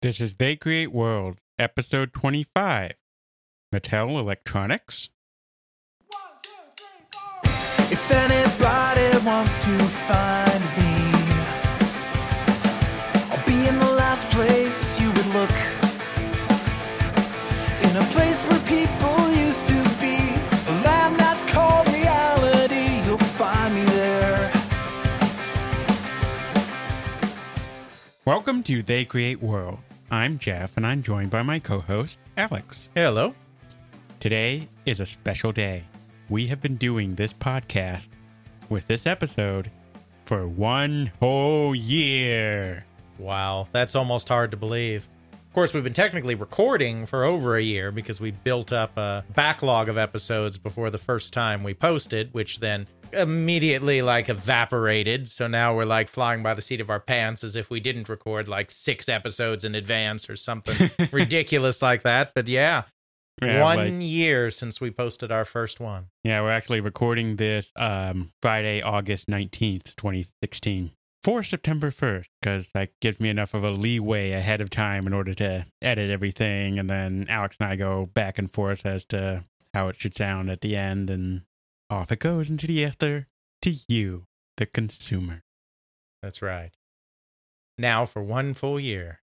This is They Create World, Episode 25, Mattel Electronics. 1, 2, 3, 4! If anybody wants to find me, I'll be in the last place you would look. In a place where people used to be, a land that's called reality, you'll find me there. Welcome to They Create World. I'm Jeff, and I'm joined by my co-host, Alex. Hello. Today is a special day. We have been doing this podcast with this episode for 1 whole year. Wow, that's almost hard to believe. Of course, we've been technically recording for over a year because we built up a backlog of episodes before the first time we posted, which then immediately evaporated. So now we're flying by the seat of our pants as if we didn't record 6 episodes in advance or something ridiculous like that. But yeah 1 year since we posted our first one. Yeah, we're actually recording this Friday, August 19th, 2016 for September 1st because that gives me enough of a leeway ahead of time in order to edit everything. And then Alex and I go back and forth as to how it should sound at the end, and off it goes into the ether to you, the consumer. That's right. Now for one full year.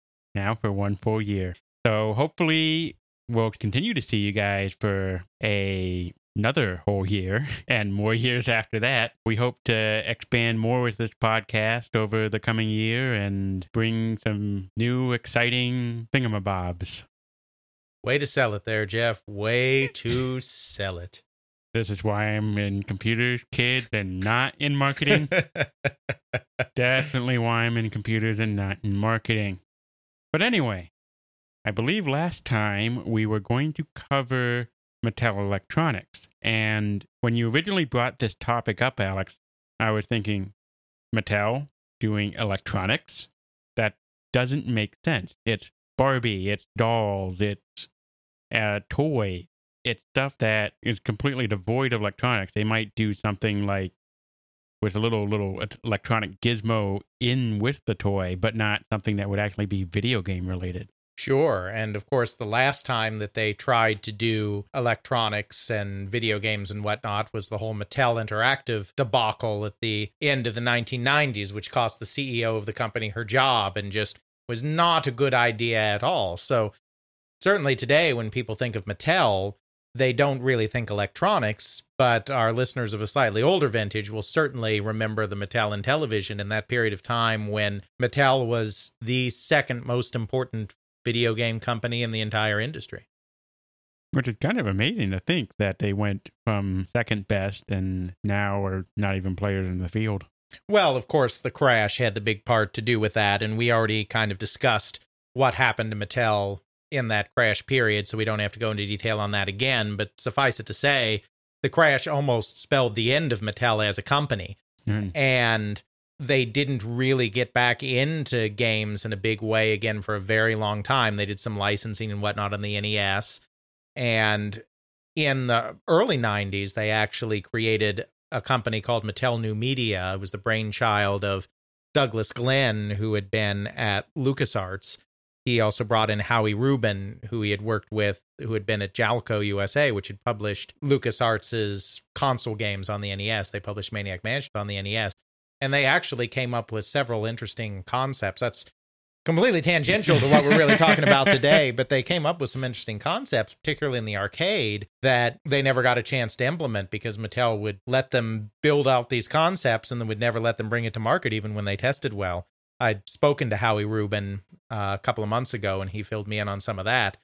So hopefully we'll continue to see you guys for another whole year and more years after that. We hope to expand more with this podcast over the coming year and bring some new exciting thingamabobs. Way to sell it there, Jeff. Way to sell it. This is why I'm in computers, kids, and not in marketing. Definitely why I'm in computers and not in marketing. But anyway, I believe last time we were going to cover Mattel Electronics. And when you originally brought this topic up, Alex, I was thinking, Mattel doing electronics? That doesn't make sense. It's Barbie, it's dolls, it's a toy. It's stuff that is completely devoid of electronics. They might do something with a little electronic gizmo in with the toy, but not something that would actually be video game related. Sure. And of course, the last time that they tried to do electronics and video games and whatnot was the whole Mattel Interactive debacle at the end of the 1990s, which cost the CEO of the company her job and just was not a good idea at all. So certainly today, when people think of Mattel, they don't really think electronics, but our listeners of a slightly older vintage will certainly remember the Mattel Intellivision in that period of time when Mattel was the second most important video game company in the entire industry. Which is kind of amazing to think that they went from second best and now are not even players in the field. Well, of course, the crash had the big part to do with that, and we already kind of discussed what happened to Mattel in that crash period, so we don't have to go into detail on that again, but suffice it to say, the crash almost spelled the end of Mattel as a company, and they didn't really get back into games in a big way again for a very long time. They did some licensing and whatnot on the NES, and in the early 90s, they actually created a company called Mattel New Media. It was the brainchild of Douglas Glenn, who had been at LucasArts. He also brought in Howie Rubin, who he had worked with, who had been at Jalco USA, which had published LucasArts' console games on the NES. They published Maniac Mansion on the NES. And they actually came up with several interesting concepts. That's completely tangential to what we're really talking about today, but they came up with some interesting concepts, particularly in the arcade, that they never got a chance to implement because Mattel would let them build out these concepts and then would never let them bring it to market, even when they tested well. I'd spoken to Howie Rubin a couple of months ago, and he filled me in on some of that.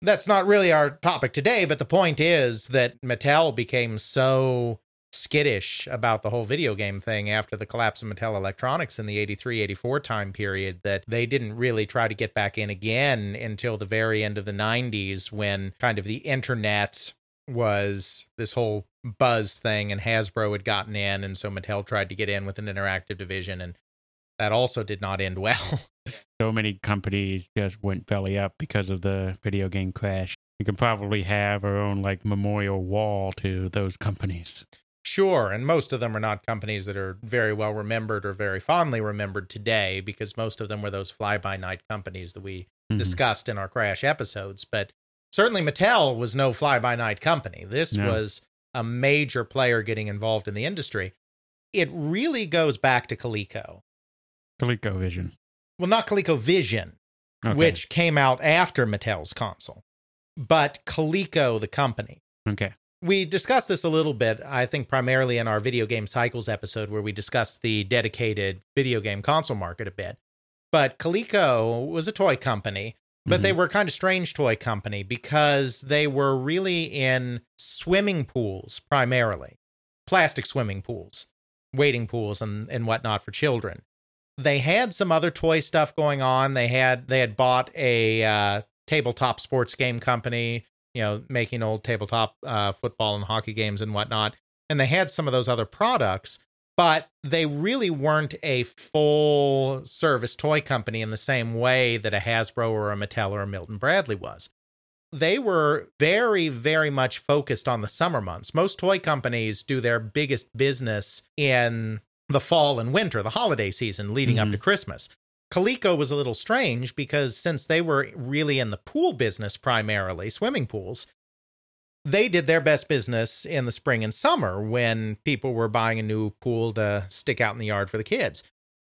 That's not really our topic today, but the point is that Mattel became so skittish about the whole video game thing after the collapse of Mattel Electronics in the 83-84 time period that they didn't really try to get back in again until the very end of the 90s, when kind of the internet was this whole buzz thing, and Hasbro had gotten in, and so Mattel tried to get in with an interactive division, and that also did not end well. So many companies just went belly up because of the video game crash. We can probably have our own memorial wall to those companies. Sure, and most of them are not companies that are very well remembered or very fondly remembered today, because most of them were those fly-by-night companies that we discussed in our Crash episodes. But certainly Mattel was no fly-by-night company. This was a major player getting involved in the industry. It really goes back to Coleco. ColecoVision. Well, not ColecoVision, which came out after Mattel's console, but Coleco, the company. Okay. We discussed this a little bit, I think primarily in our Video Game Cycles episode, where we discussed the dedicated video game console market a bit. But Coleco was a toy company, but they were a kind of strange toy company because they were really in swimming pools primarily, plastic swimming pools, wading pools and whatnot for children. They had some other toy stuff going on. They had bought a tabletop sports game company, you know, making old tabletop football and hockey games and whatnot. And they had some of those other products, but they really weren't a full service toy company in the same way that a Hasbro or a Mattel or a Milton Bradley was. They were very, very much focused on the summer months. Most toy companies do their biggest business in the fall and winter, the holiday season leading up to Christmas. Coleco was a little strange because since they were really in the pool business primarily, swimming pools, they did their best business in the spring and summer when people were buying a new pool to stick out in the yard for the kids.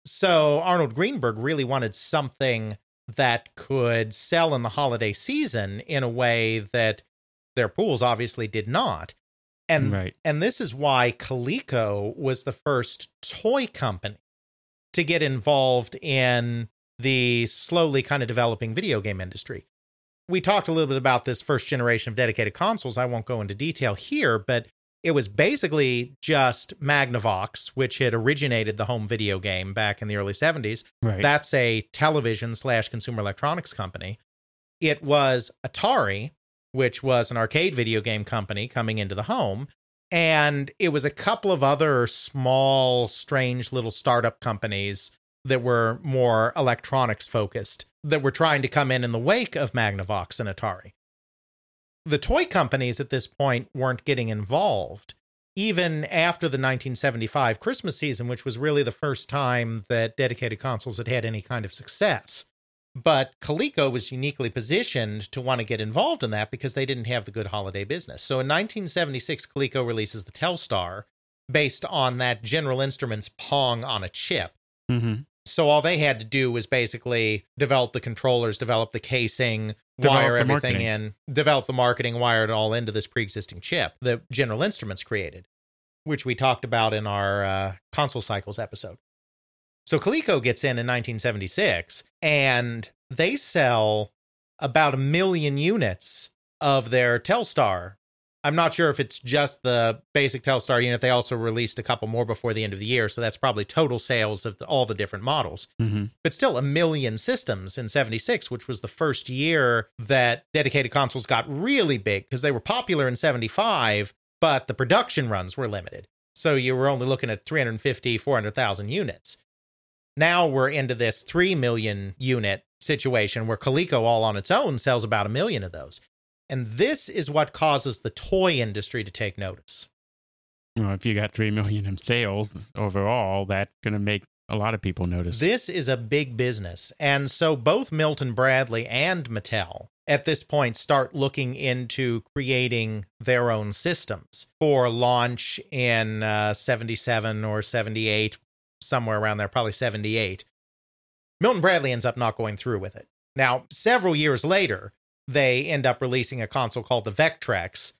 So Arnold Greenberg really wanted something that could sell in the holiday season in a way that their pools obviously did not. And this is why Coleco was the first toy company to get involved in the slowly kind of developing video game industry. We talked a little bit about this first generation of dedicated consoles. I won't go into detail here, but it was basically just Magnavox, which had originated the home video game back in the early 70s. Right. That's a television/consumer electronics company. It was Atari, which was an arcade video game company coming into the home. And it was a couple of other small, strange little startup companies that were more electronics focused that were trying to come in the wake of Magnavox and Atari. The toy companies at this point weren't getting involved, even after the 1975 Christmas season, which was really the first time that dedicated consoles had had any kind of success. But Coleco was uniquely positioned to want to get involved in that because they didn't have the good holiday business. So in 1976, Coleco releases the Telstar based on that General Instruments Pong on a chip. So all they had to do was basically develop the controllers, develop the casing, wire everything in, develop the marketing, wire it all into this pre-existing chip that General Instruments created, which we talked about in our Console Cycles episode. So Coleco gets in 1976, and they sell about 1 million units of their Telstar. I'm not sure if it's just the basic Telstar unit. They also released a couple more before the end of the year, so that's probably total sales of all the different models. But still 1 million systems in 76, which was the first year that dedicated consoles got really big, because they were popular in 75, but the production runs were limited. So you were only looking at 350, 400,000 units. Now we're into this 3 million unit situation where Coleco all on its own sells about 1 million of those. And this is what causes the toy industry to take notice. Well, if you got 3 million in sales overall, that's going to make a lot of people notice. This is a big business. And so both Milton Bradley and Mattel at this point start looking into creating their own systems for launch in 77 or 78. Somewhere around there, probably 78. Milton Bradley ends up not going through with it. Now, several years later, they end up releasing a console called the Vectrex.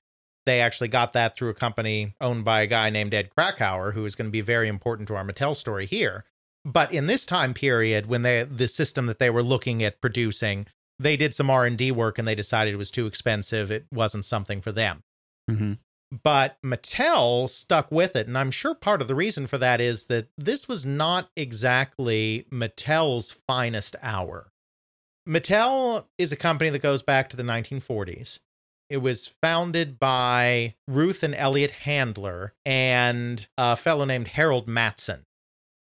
They actually got that through a company owned by a guy named Ed Krakauer, who is going to be very important to our Mattel story here. But in this time period, when the system that they were looking at producing, they did some R&D work and they decided it was too expensive. It wasn't something for them. But Mattel stuck with it, and I'm sure part of the reason for that is that this was not exactly Mattel's finest hour. Mattel is a company that goes back to the 1940s. It was founded by Ruth and Elliot Handler and a fellow named Harold Matson.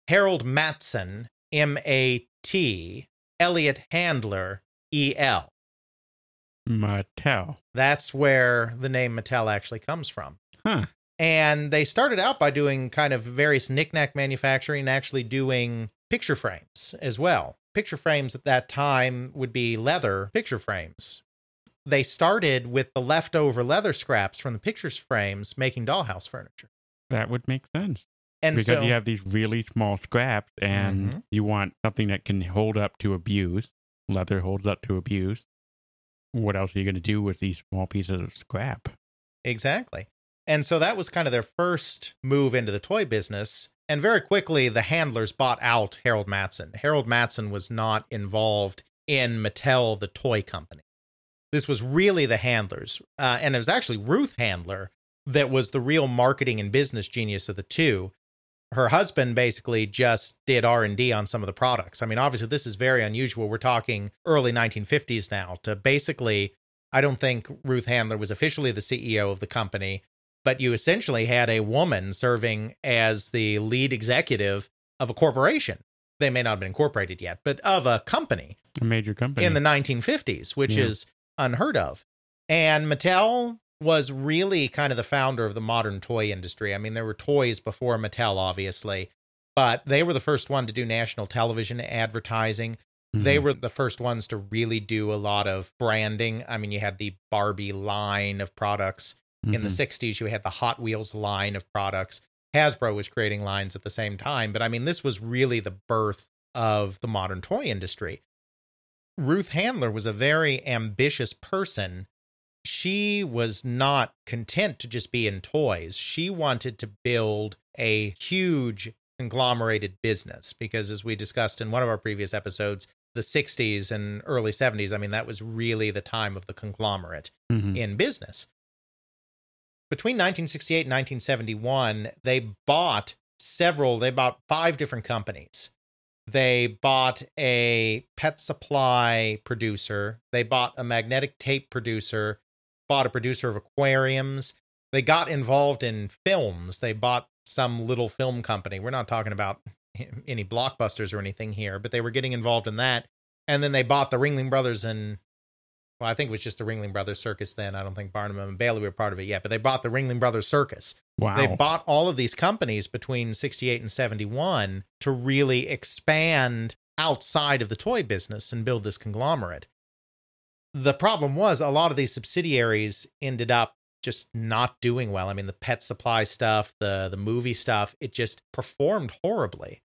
Harold Matson, M-A-T, Elliot Handler, E-L. Mattel. That's where the name Mattel actually comes from. Huh. And they started out by doing kind of various knickknack manufacturing and actually doing picture frames as well. Picture frames at that time would be leather picture frames. They started with the leftover leather scraps from the picture frames making dollhouse furniture. That would make sense. And because you have these really small scraps and mm-hmm. you want something that can hold up to abuse. Leather holds up to abuse. What else are you going to do with these small pieces of scrap? Exactly. And so that was kind of their first move into the toy business. And very quickly, the Handlers bought out Harold Matson. Harold Matson was not involved in Mattel, the toy company. This was really the Handlers. And it was actually Ruth Handler that was the real marketing and business genius of the two. Her husband basically just did R&D on some of the products. I mean, obviously, this is very unusual. We're talking early 1950s now to basically, I don't think Ruth Handler was officially the CEO of the company, but you essentially had a woman serving as the lead executive of a corporation. They may not have been incorporated yet, but of a company. A major company. In the 1950s, which is unheard of. And Mattel was really kind of the founder of the modern toy industry. I mean, there were toys before Mattel, obviously, but they were the first one to do national television advertising. Mm-hmm. They were the first ones to really do a lot of branding. I mean, you had the Barbie line of products. Mm-hmm. In the 60s, you had the Hot Wheels line of products. Hasbro was creating lines at the same time. But I mean, this was really the birth of the modern toy industry. Ruth Handler was a very ambitious person. She was not content to just be in toys. She wanted to build a huge conglomerated business because, as we discussed in one of our previous episodes, the 60s and early 70s, I mean, that was really the time of the conglomerate mm-hmm. in business. Between 1968 and 1971, they bought five different companies. They bought a pet supply producer. They bought a magnetic tape producer, bought a producer of aquariums. They got involved in films. They bought some little film company. We're not talking about any blockbusters or anything here, but they were getting involved in that. And then they bought the Ringling Brothers and well, I think it was just the Ringling Brothers Circus then. I don't think Barnum and Bailey were part of it yet, but they bought the Ringling Brothers Circus. Wow. They bought all of these companies between 68 and 71 to really expand outside of the toy business and build this conglomerate. The problem was a lot of these subsidiaries ended up just not doing well. I mean, the pet supply stuff, the movie stuff, it just performed horribly.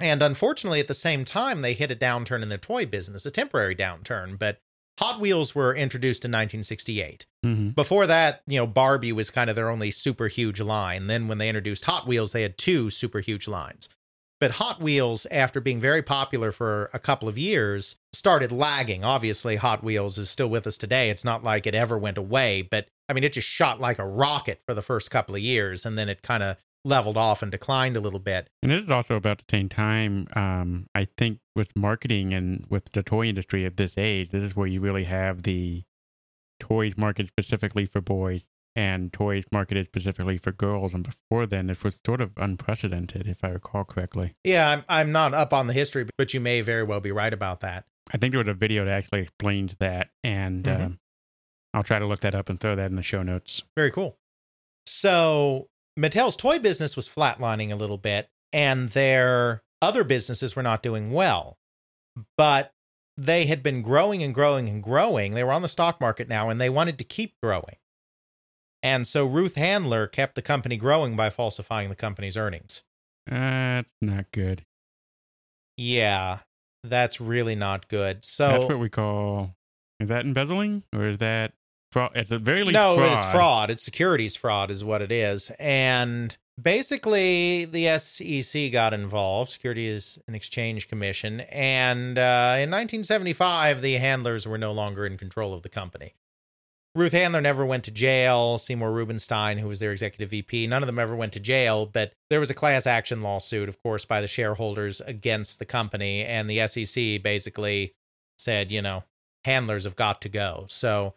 And unfortunately, at the same time, they hit a downturn in their toy business, a temporary downturn, but Hot Wheels were introduced in 1968. Mm-hmm. Before that, you know, Barbie was kind of their only super huge line. Then when they introduced Hot Wheels, they had two super huge lines. But Hot Wheels, after being very popular for a couple of years, started lagging. Obviously, Hot Wheels is still with us today. It's not like it ever went away, but I mean, it just shot like a rocket for the first couple of years, and then it kind of leveled off and declined a little bit. And this is also about the same time, I think, with marketing and with the toy industry at this age. This is where you really have the toys marketed specifically for boys and toys marketed specifically for girls. And before then, this was sort of unprecedented, if I recall correctly. Yeah, I'm not up on the history, but you may very well be right about that. I think there was a video that actually explains that, and mm-hmm. I'll try to look that up and throw that in the show notes. Very cool. So Mattel's toy business was flatlining a little bit, and their other businesses were not doing well. But they had been growing and growing and growing. They were on the stock market now, and they wanted to keep growing. And so Ruth Handler kept the company growing by falsifying the company's earnings. That's not good. Yeah, that's really not good. So that's what we call, is that embezzling, or is that fraud? At the very least, no, fraud. It's fraud. It's securities fraud is what it is. And basically, the SEC got involved, Securities and Exchange Commission. And in 1975, the Handlers were no longer in control of the company. Ruth Handler never went to jail. Seymour Rubenstein, who was their executive VP, none of them ever went to jail. But there was a class action lawsuit, of course, by the shareholders against the company. And the SEC basically said, you know, Handlers have got to go. So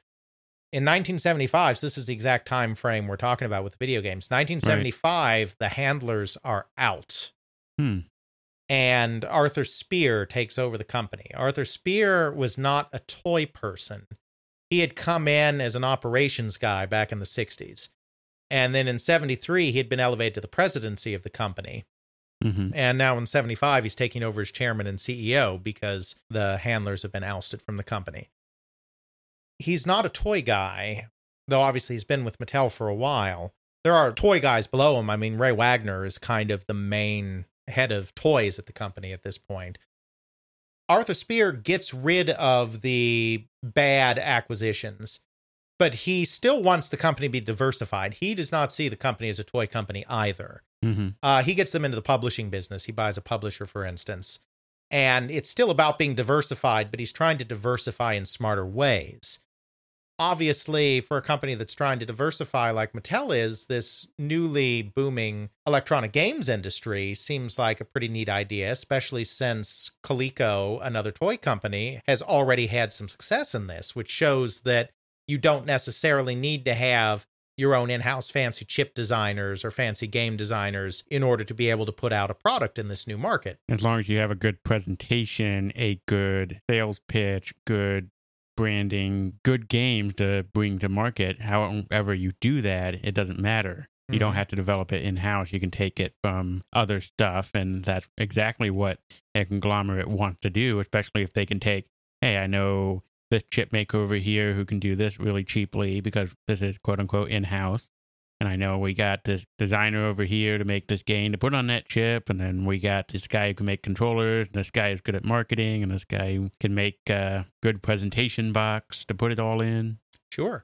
in 1975, so this is the exact time frame we're talking about with video games. 1975, right. The Handlers are out. And Arthur Spear takes over the company. Arthur Spear was not a toy person. He had come in as an operations guy back in the 60s. And then in 73, he had been elevated to the presidency of the company. Mm-hmm. And now in 75, he's taking over as chairman and CEO because the Handlers have been ousted from the company. He's not a toy guy, though obviously he's been with Mattel for a while. There are toy guys below him. I mean, Ray Wagner is kind of the main head of toys at the company at this point. Arthur Spear gets rid of the bad acquisitions, but he still wants the company to be diversified. He does not see the company as a toy company either. Mm-hmm. He gets them into the publishing business. He buys a publisher, for instance, and it's still about being diversified, but he's trying to diversify in smarter ways. Obviously, for a company that's trying to diversify like Mattel is, this newly booming electronic games industry seems like a pretty neat idea, especially since Coleco, another toy company, has already had some success in this, which shows that you don't necessarily need to have your own in-house fancy chip designers or fancy game designers in order to be able to put out a product in this new market. As long as you have a good presentation, a good sales pitch, good branding, good games to bring to market, however you do that, it doesn't matter. Mm-hmm. You don't have to develop it in-house. You can take it from other stuff, and that's exactly what a conglomerate wants to do, especially if they can take, hey, I know this chip maker over here who can do this really cheaply because this is quote-unquote in-house, and I know we got this designer over here to make this game to put on that chip, and then we got this guy who can make controllers, and this guy is good at marketing, and this guy who can make a good presentation box to put it all in. Sure.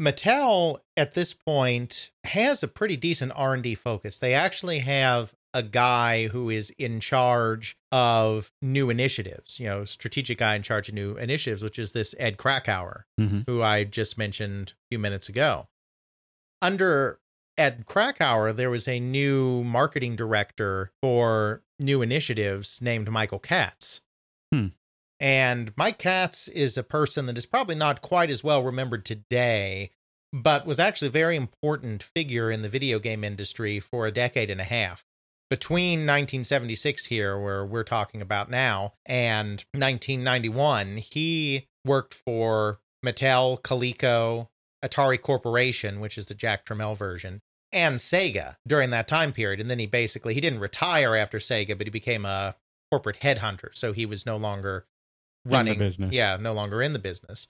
Mattel, at this point, has a pretty decent R&D focus. They actually have a guy who is in charge of new initiatives, you know, strategic guy in charge of new initiatives, which is this Ed Krakauer, mm-hmm. who I just mentioned a few minutes ago. Under Ed Krakauer, there was a new marketing director for new initiatives named Michael Katz. Hmm. And Mike Katz is a person that is probably not quite as well remembered today, but was actually a very important figure in the video game industry for a decade and a half. Between 1976 here, where we're talking about now, and 1991, he worked for Mattel, Coleco, Atari Corporation, which is the Jack Tramiel version, and Sega during that time period. And then he didn't retire after Sega, but he became a corporate headhunter. So he was no longer running the business. Yeah, no longer in the business.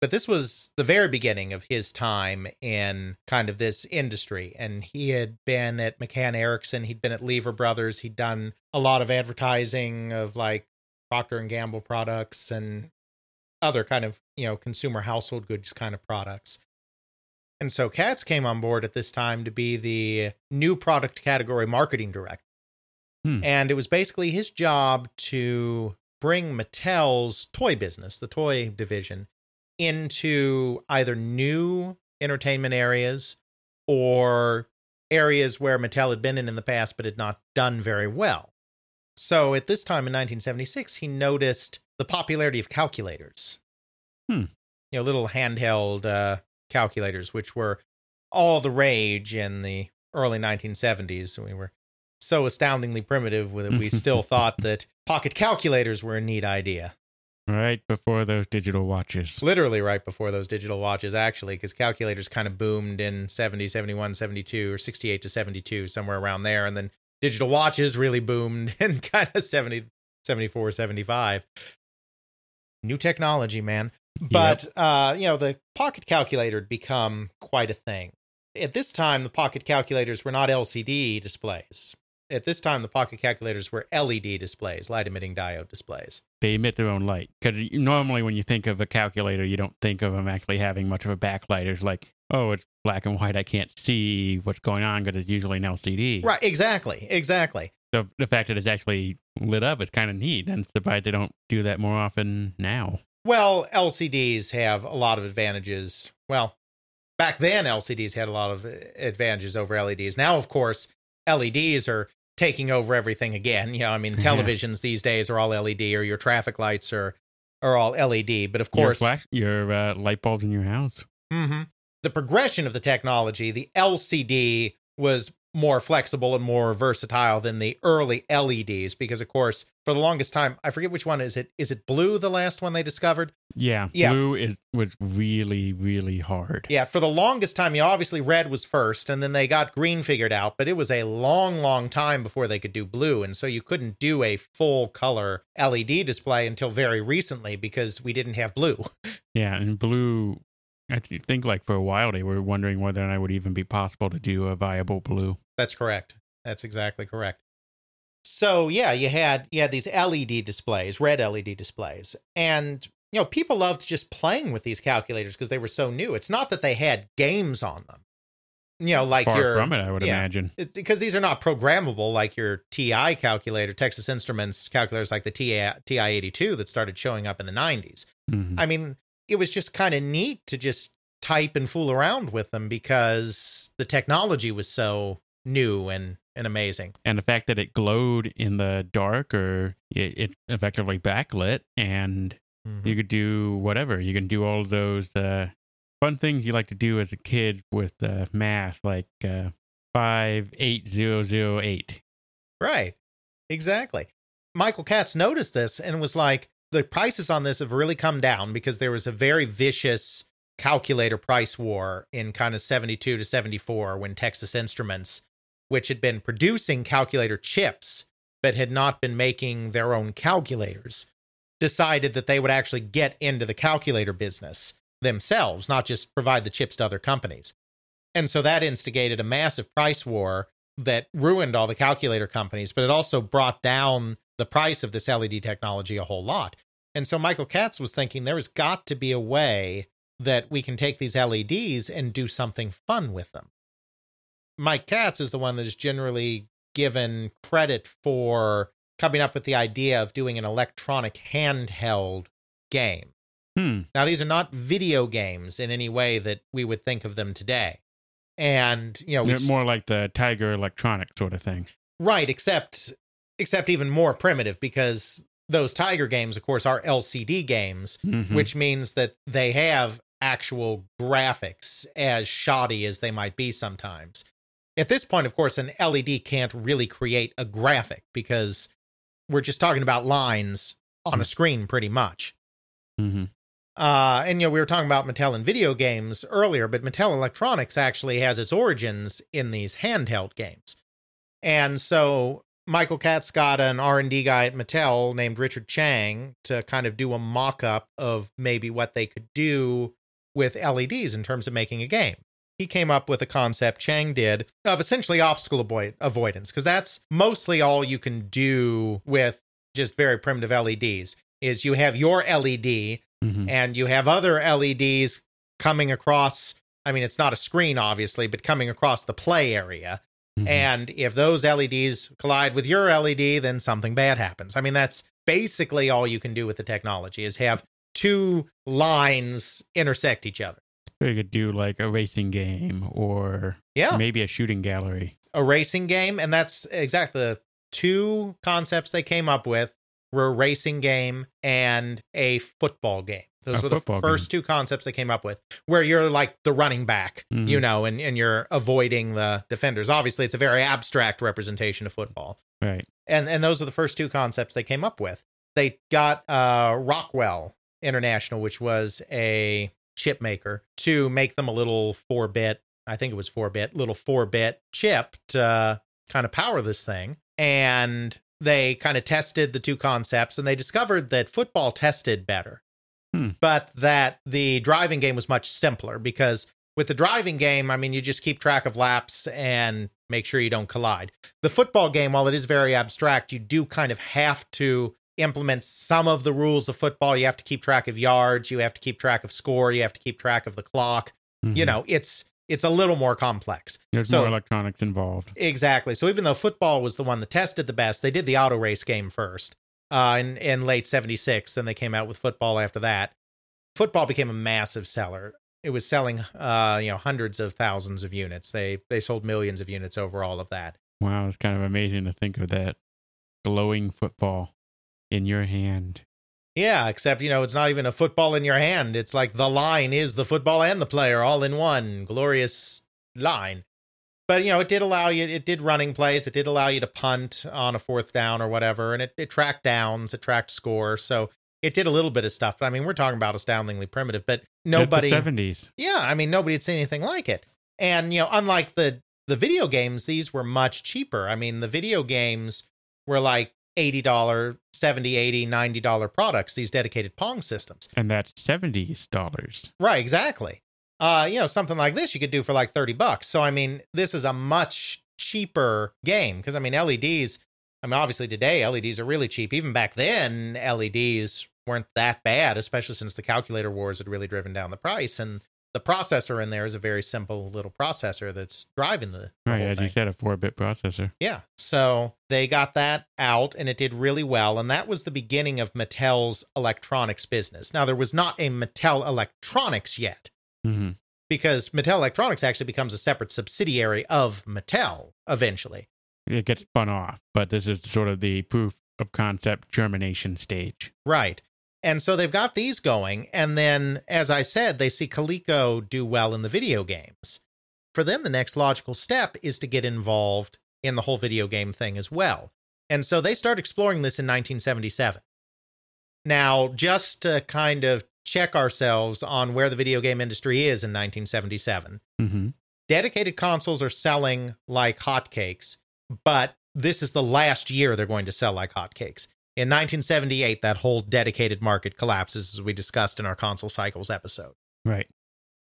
But this was the very beginning of his time in kind of this industry. And he had been at McCann Erickson. He'd been at Lever Brothers. He'd done a lot of advertising of like Procter & Gamble products and other kind of, you know, consumer household goods kind of products. And so Katz came on board at this time to be the new product category marketing director. Hmm. And it was basically his job to bring Mattel's toy business, the toy division, into either new entertainment areas or areas where Mattel had been in the past but had not done very well. So at this time in 1976, he noticed the popularity of calculators, you know, little handheld calculators, which were all the rage in the early 1970s. We were so astoundingly primitive that we still thought that pocket calculators were a neat idea. Right before those digital watches. Literally right before those digital watches, actually, because calculators kind of boomed in 70, 71, 72, or 68 to 72, somewhere around there. And then digital watches really boomed in kind of 70, 74, 75. New technology, man. But, yep. You know, the pocket calculator had become quite a thing. At this time, the pocket calculators were not LCD displays. At this time, the pocket calculators were LED displays, light-emitting diode displays. They emit their own light. Because normally when you think of a calculator, you don't think of them actually having much of a backlight. It's like, oh, it's black and white. I can't see what's going on because it's usually an LCD. Right, exactly. So the fact that it's actually lit up is kind of neat. I'm surprised they don't do that more often now. Well, LCDs have a lot of advantages. Well, back then, LCDs had a lot of advantages over LEDs. Now, of course, LEDs are taking over everything again. You know, I mean, televisions these days are all LED, or your traffic lights are all LED. But of course, your light bulbs in your house. Mm-hmm. The progression of the technology, the LCD was more flexible and more versatile than the early LEDs because, of course, for for the longest time. I forget which one is it. Is it blue, the last one they discovered? Yeah. Blue was really, really hard. Yeah, for the longest time, you obviously red was first, and then they got green figured out, but it was a long, long time before they could do blue, and so you couldn't do a full-color LED display until very recently because we didn't have blue. Yeah, and blue, I think like for a while they were wondering whether or not it would even be possible to do a viable blue. That's correct. That's exactly correct. So yeah, you had these LED displays, red LED displays, and you know people loved just playing with these calculators because they were so new. It's not that they had games on them, you know, like far from it, I would imagine, because these are not programmable like your TI calculator, Texas Instruments calculators like the TI-82 that started showing up in the 90s. Mm-hmm. I mean, it was just kind of neat to just type and fool around with them because the technology was so new and amazing. And the fact that it glowed in the dark, or it effectively backlit, and mm-hmm. you could do whatever. You can do all those fun things you like to do as a kid with math, like 58008. Right. Exactly. Michael Katz noticed this and was like, the prices on this have really come down because there was a very vicious calculator price war in kind of 72 to 74 when Texas Instruments, which had been producing calculator chips but had not been making their own calculators, decided that they would actually get into the calculator business themselves, not just provide the chips to other companies. And so that instigated a massive price war that ruined all the calculator companies, but it also brought down the price of this LED technology a whole lot. And so Michael Katz was thinking there has got to be a way that we can take these LEDs and do something fun with them. Mike Katz is the one that is generally given credit for coming up with the idea of doing an electronic handheld game. Hmm. Now, these are not video games in any way that we would think of them today. And, you know, they're more like the Tiger Electronic sort of thing. Right, except even more primitive, because those Tiger games, of course, are LCD games, mm-hmm. which means that they have actual graphics, as shoddy as they might be sometimes. At this point, of course, an LED can't really create a graphic because we're just talking about lines on a screen pretty much. Mm-hmm. And, you know, we were talking about Mattel and video games earlier, but Mattel Electronics actually has its origins in these handheld games. And so Michael Katz got an R&D guy at Mattel named Richard Chang to kind of do a mock-up of maybe what they could do with LEDs in terms of making a game. He came up with a concept, Chang did, of essentially obstacle avoidance, because that's mostly all you can do with just very primitive LEDs, is you have your LED mm-hmm. and you have other LEDs coming across, I mean, it's not a screen, obviously, but coming across the play area. Mm-hmm. And if those LEDs collide with your LED, then something bad happens. I mean, that's basically all you can do with the technology, is have two lines intersect each other. So you could do like a racing game or maybe a shooting gallery. A racing game, and that's exactly the two concepts they came up with, were a racing game and a football game. Those were the first two concepts they came up with, where you're like the running back, mm-hmm. you know, and you're avoiding the defenders. Obviously, it's a very abstract representation of football. Right. And those are the first two concepts they came up with. They got Rockwell International, which was a chip maker, to make them a little 4-bit, I think it was 4-bit, little 4-bit chip to kind of power this thing. And they kind of tested the two concepts, and they discovered that football tested better, but that the driving game was much simpler, because with the driving game, I mean, you just keep track of laps and make sure you don't collide. The football game, while it is very abstract, you do kind of have to implement some of the rules of football. You have to keep track of yards, you have to keep track of score, you have to keep track of the clock. Mm-hmm. You know, it's a little more complex. There's more electronics involved. Exactly. So even though football was the one that tested the best, they did the auto race game first in late 76, and they came out with football after that. Football became a massive seller. It was selling hundreds of thousands of units. They sold millions of units over all of that. Wow, it's kind of amazing to think of that glowing football in your hand. Yeah, except, you know, it's not even a football in your hand. It's like the line is the football and the player all in one glorious line. But, you know, it did allow you, it did running plays. It did allow you to punt on a fourth down or whatever. And it tracked downs, it tracked score. So it did a little bit of stuff. But I mean, we're talking about astoundingly primitive, but nobody. The 70s. Yeah. I mean, nobody had seen anything like it. And, you know, unlike the video games, these were much cheaper. I mean, the video games were like $80, $70, $80, $90 products, these dedicated Pong systems. And that's $70. Right. Exactly. You know, something like this you could do for like $30. So, I mean, this is a much cheaper game because, I mean, LEDs, I mean, obviously today LEDs are really cheap. Even back then, LEDs weren't that bad, especially since the calculator wars had really driven down the price. And the processor in there is a very simple little processor that's driving the whole thing. As you said, a 4-bit processor. Yeah. So they got that out and it did really well. And that was the beginning of Mattel's electronics business. Now, there was not a Mattel Electronics yet. Mm-hmm. Because Mattel Electronics actually becomes a separate subsidiary of Mattel eventually. It gets spun off, but this is sort of the proof of concept germination stage. Right. And so they've got these going. And then, as I said, they see Coleco do well in the video games. For them, the next logical step is to get involved in the whole video game thing as well. And so they start exploring this in 1977. Now, just to kind of check ourselves on where the video game industry is in 1977. Mm-hmm. Dedicated consoles are selling like hotcakes, but this is the last year they're going to sell like hotcakes. In 1978, that whole dedicated market collapses, as we discussed in our console cycles episode. Right.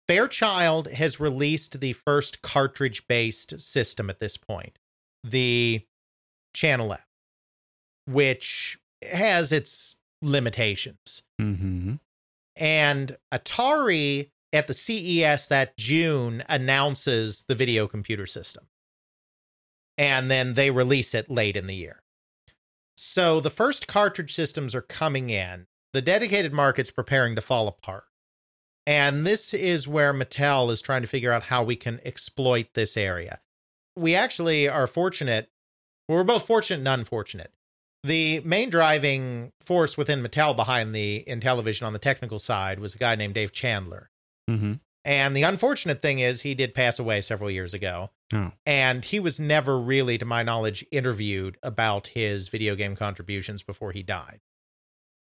Fairchild has released the first cartridge-based system at this point, the Channel App, which has its limitations. Mm-hmm. And Atari at the CES that June announces the video computer system. And then they release it late in the year. So the first cartridge systems are coming in. The dedicated market's preparing to fall apart. And this is where Mattel is trying to figure out how we can exploit this area. We actually are fortunate. Well, we're both fortunate and unfortunate. The main driving force within Mattel behind the Intellivision on the technical side was a guy named Dave Chandler. Mm-hmm. And the unfortunate thing is he did pass away several years ago. Oh. And he was never really, to my knowledge, interviewed about his video game contributions before he died.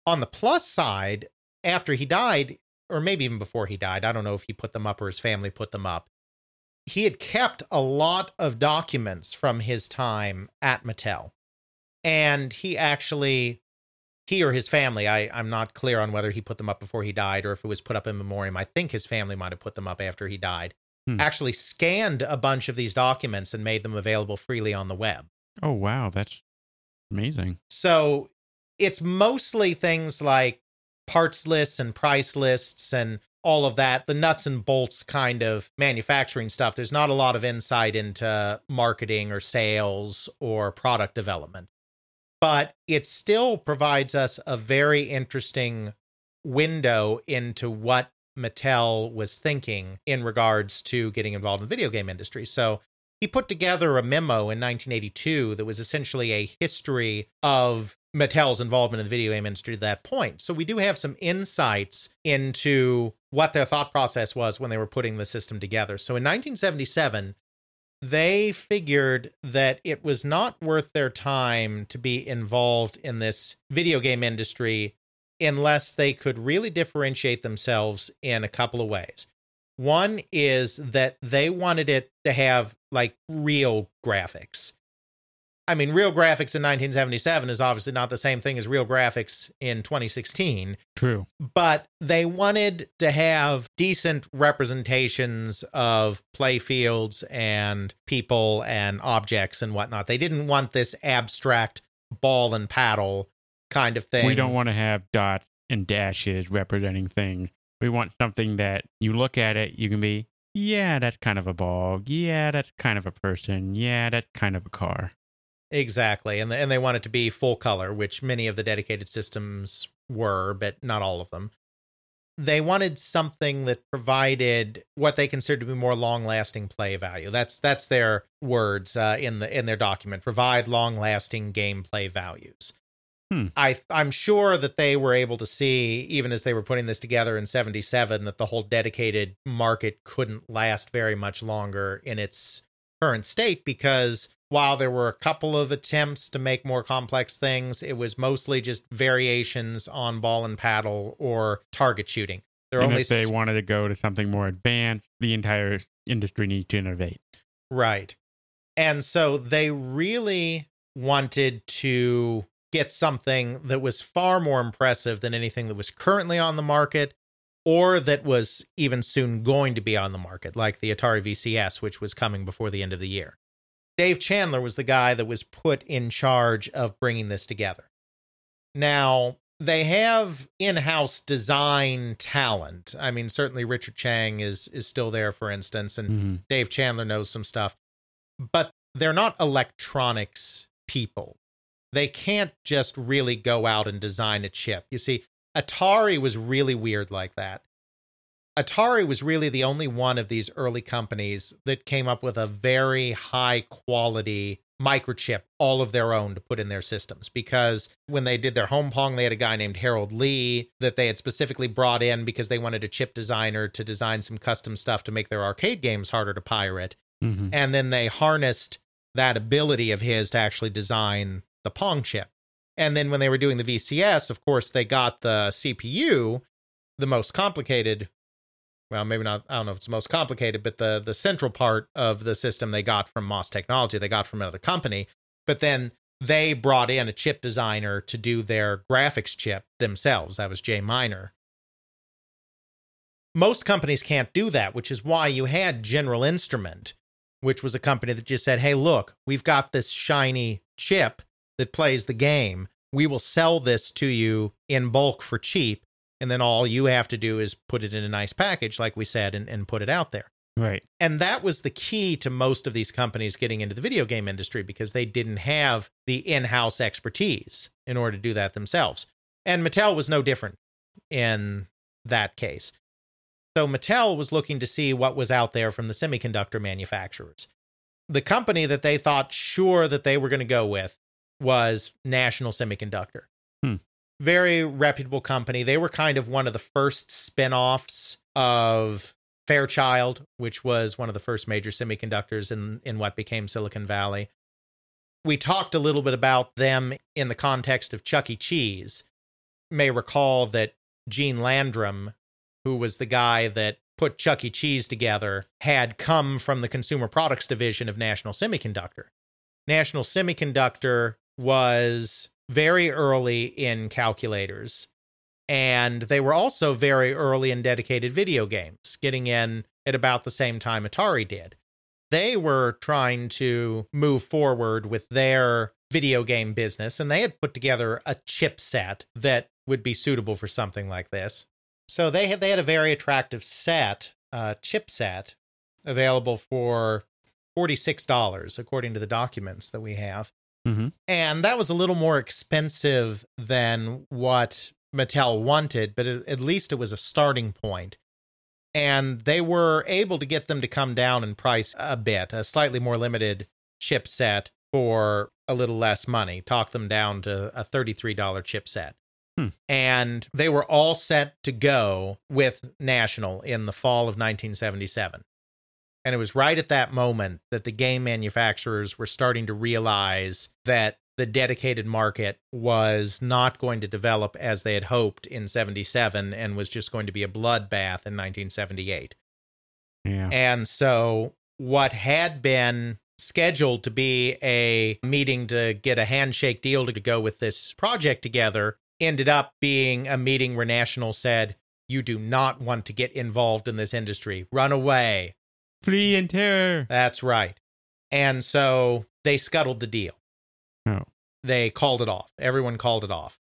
On the plus side, after he died, or maybe even before he died, I don't know if he put them up or his family put them up, he had kept a lot of documents from his time at Mattel. And he or his family, I'm not clear on whether he put them up before he died or if it was put up in memoriam. I think his family might have put them up after he died. Actually scanned a bunch of these documents and made them available freely on the web. Oh, wow. That's amazing. So it's mostly things like parts lists and price lists and all of that, the nuts and bolts kind of manufacturing stuff. There's not a lot of insight into marketing or sales or product development. But it still provides us a very interesting window into what Mattel was thinking in regards to getting involved in the video game industry. So he put together a memo in 1982 that was essentially a history of Mattel's involvement in the video game industry to that point. So we do have some insights into what their thought process was when they were putting the system together. So in 1977, they figured that it was not worth their time to be involved in this video game industry unless they could really differentiate themselves in a couple of ways. One is that they wanted it to have like real graphics. I mean, real graphics in 1977 is obviously not the same thing as real graphics in 2016. True. But they wanted to have decent representations of playfields and people and objects and whatnot. They didn't want this abstract ball and paddle kind of thing. We don't want to have dots and dashes representing things. We want something that you look at it, you can be, yeah, that's kind of a ball. Yeah, that's kind of a person. Yeah, that's kind of a car. Exactly. And they want it to be full color, which many of the dedicated systems were, but not all of them. They wanted something that provided what they considered to be more long-lasting play value. That's their words in their document, provide long-lasting gameplay values. I'm sure that they were able to see, even as they were putting this together in 77, that the whole dedicated market couldn't last very much longer in its current state, because while there were a couple of attempts to make more complex things, it was mostly just variations on ball and paddle or target shooting. If they wanted to go to something more advanced, the entire industry needs to innovate. Right. And so they really wanted to get something that was far more impressive than anything that was currently on the market, or that was even soon going to be on the market, like the Atari VCS, which was coming before the end of the year. Dave Chandler was the guy that was put in charge of bringing this together. Now, they have in-house design talent. I mean, certainly Richard Chang is still there, for instance, and Dave Chandler knows some stuff. But they're not electronics people. They can't just really go out and design a chip. You see, Atari was really weird like that. Atari was really the only one of these early companies that came up with a very high-quality microchip, all of their own, to put in their systems. Because when they did their Home Pong, they had a guy named Harold Lee that they had specifically brought in because they wanted a chip designer to design some custom stuff to make their arcade games harder to pirate. And then they harnessed that ability of his to actually design the Pong chip. And then when they were doing the VCS, of course, they got the CPU, the most complicated. Well, maybe not. I don't know if it's the most complicated, but the central part of the system they got from MOS Technology, they got from another company. But then they brought in a chip designer to do their graphics chip themselves. That was Jay Miner. Most companies can't do that, which is why you had General Instrument, which was a company that just said, hey, look, we've got this shiny chip that plays the game. We will sell this to you in bulk for cheap. And then all you have to do is put it in a nice package, like we said, and put it out there. Right. And that was the key to most of these companies getting into the video game industry, because they didn't have the in-house expertise in order to do that themselves. And Mattel was no different in that case. So Mattel was looking to see what was out there from the semiconductor manufacturers. The company that they thought sure that they were going to go with was National Semiconductor. Very reputable company. They were kind of one of the first spinoffs of Fairchild, which was one of the first major semiconductors in what became Silicon Valley. We talked a little bit about them in the context of Chuck E. Cheese. You may recall that Gene Landrum, who was the guy that put Chuck E. Cheese together, had come from the Consumer Products Division of National Semiconductor. National Semiconductor was very early in calculators, and they were also very early in dedicated video games, getting in at about the same time Atari did. They were trying to move forward with their video game business, and they had put together a chipset that would be suitable for something like this. So they had a very attractive set, chipset, available for $46, according to the documents that we have. And that was a little more expensive than what Mattel wanted, but at least it was a starting point. And they were able to get them to come down in price a bit, a slightly more limited chipset for a little less money, talk them down to a $33 chipset. And they were all set to go with National in the fall of 1977. And it was right at that moment that the game manufacturers were starting to realize that the dedicated market was not going to develop as they had hoped in 77 and was just going to be a bloodbath in 1978. Yeah. And so what had been scheduled to be a meeting to get a handshake deal to go with this project together ended up being a meeting where National said, "You do not want to get involved in this industry. Run away. Flee in terror." That's right. And so they scuttled the deal. Oh. They called it off. Everyone called it off.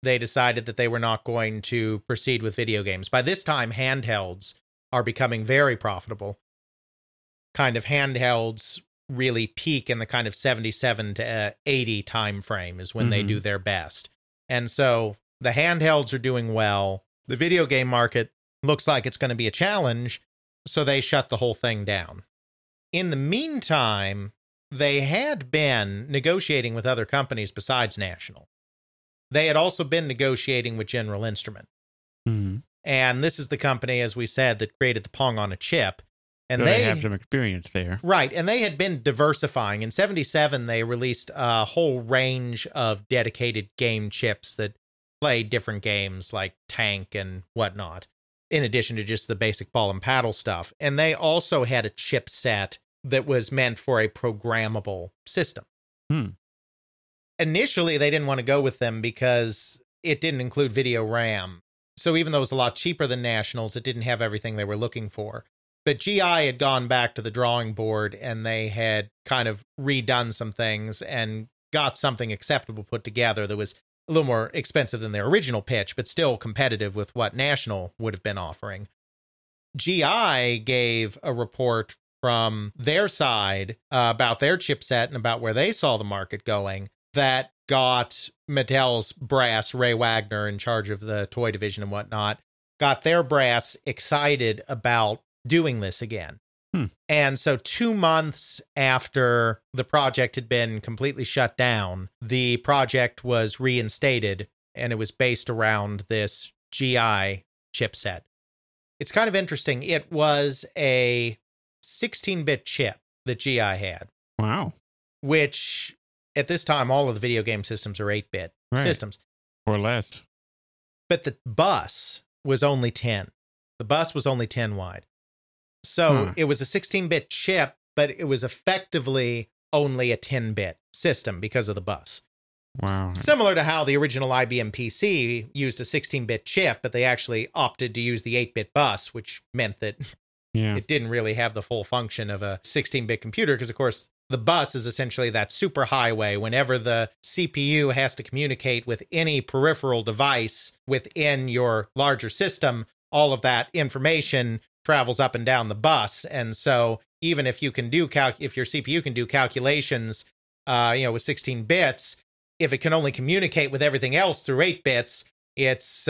They decided that they were not going to proceed with video games. By this time, handhelds are becoming very profitable. Kind of handhelds really peak in the kind of 77 to 80 time frame is when they do their best. And so the handhelds are doing well. The video game market looks like it's going to be a challenge. So they shut the whole thing down. In the meantime, they had been negotiating with other companies besides National. They had also been negotiating with General Instrument. And this is the company, as we said, that created the Pong on a chip. And so they have some experience there. Right. And they had been diversifying. In 77, they released a whole range of dedicated game chips that played different games like Tank and whatnot, in addition to just the basic ball and paddle stuff. And they also had a chipset that was meant for a programmable system. Hmm. Initially, they didn't want to go with them because it didn't include video RAM. So even though it was a lot cheaper than National's, it didn't have everything they were looking for. But GI had gone back to the drawing board and they had kind of redone some things and got something acceptable put together that was a little more expensive than their original pitch, but still competitive with what National would have been offering. GI gave a report from their side about their chipset and about where they saw the market going that got Mattel's brass, Ray Wagner, in charge of the toy division and whatnot, got their brass excited about doing this again. Hmm. And so 2 months after the project had been completely shut down, the project was reinstated, and it was based around this GI chipset. It's kind of interesting. It was a 16-bit chip that GI had. Wow. Which, at this time, all of the video game systems are 8-bit systems. Or less. But the bus was only 10. The bus was only 10 wide. So it was a 16-bit chip, but it was effectively only a 10-bit system because of the bus. Wow. Similar to how the original IBM PC used a 16-bit chip, but they actually opted to use the 8-bit bus, which meant that it didn't really have the full function of a 16-bit computer because, of course, the bus is essentially that superhighway. Whenever the CPU has to communicate with any peripheral device within your larger system, all of that information travels up and down the bus. And so even if you can do if your CPU can do calculations, with 16 bits, if it can only communicate with everything else through 8 bits, it's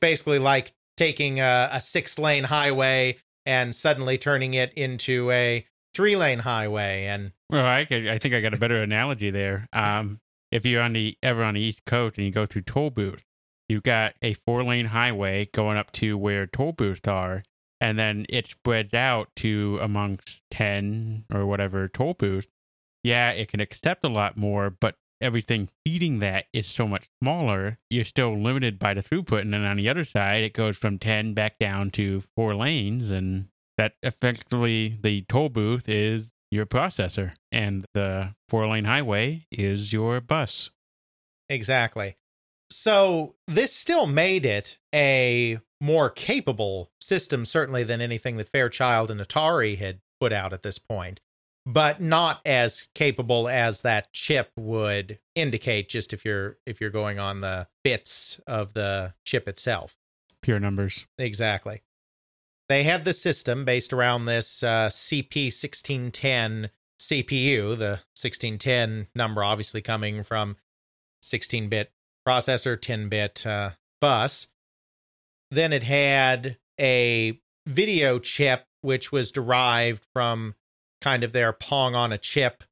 basically like taking a 6-lane highway and suddenly turning it into a 3-lane highway. And I think I got a better analogy there. If you're on the East Coast and you go through toll booths, you've got a 4-lane highway going up to where toll booths are. And then it spreads out to amongst 10 or whatever toll booths. Yeah, it can accept a lot more, but everything feeding that is so much smaller. You're still limited by the throughput. And then on the other side, it goes from 10 back down to 4 lanes. And that effectively, the toll booth is your processor. And the 4-lane highway is your bus. Exactly. So this still made it a more capable system, certainly, than anything that Fairchild and Atari had put out at this point, but not as capable as that chip would indicate, just if you're going on the bits of the chip itself. Pure numbers. Exactly. They had the system based around this CP1610 CPU, the 1610 number obviously coming from 16-bit processor, 10-bit bus. Then it had a video chip, which was derived from kind of their Pong on a chip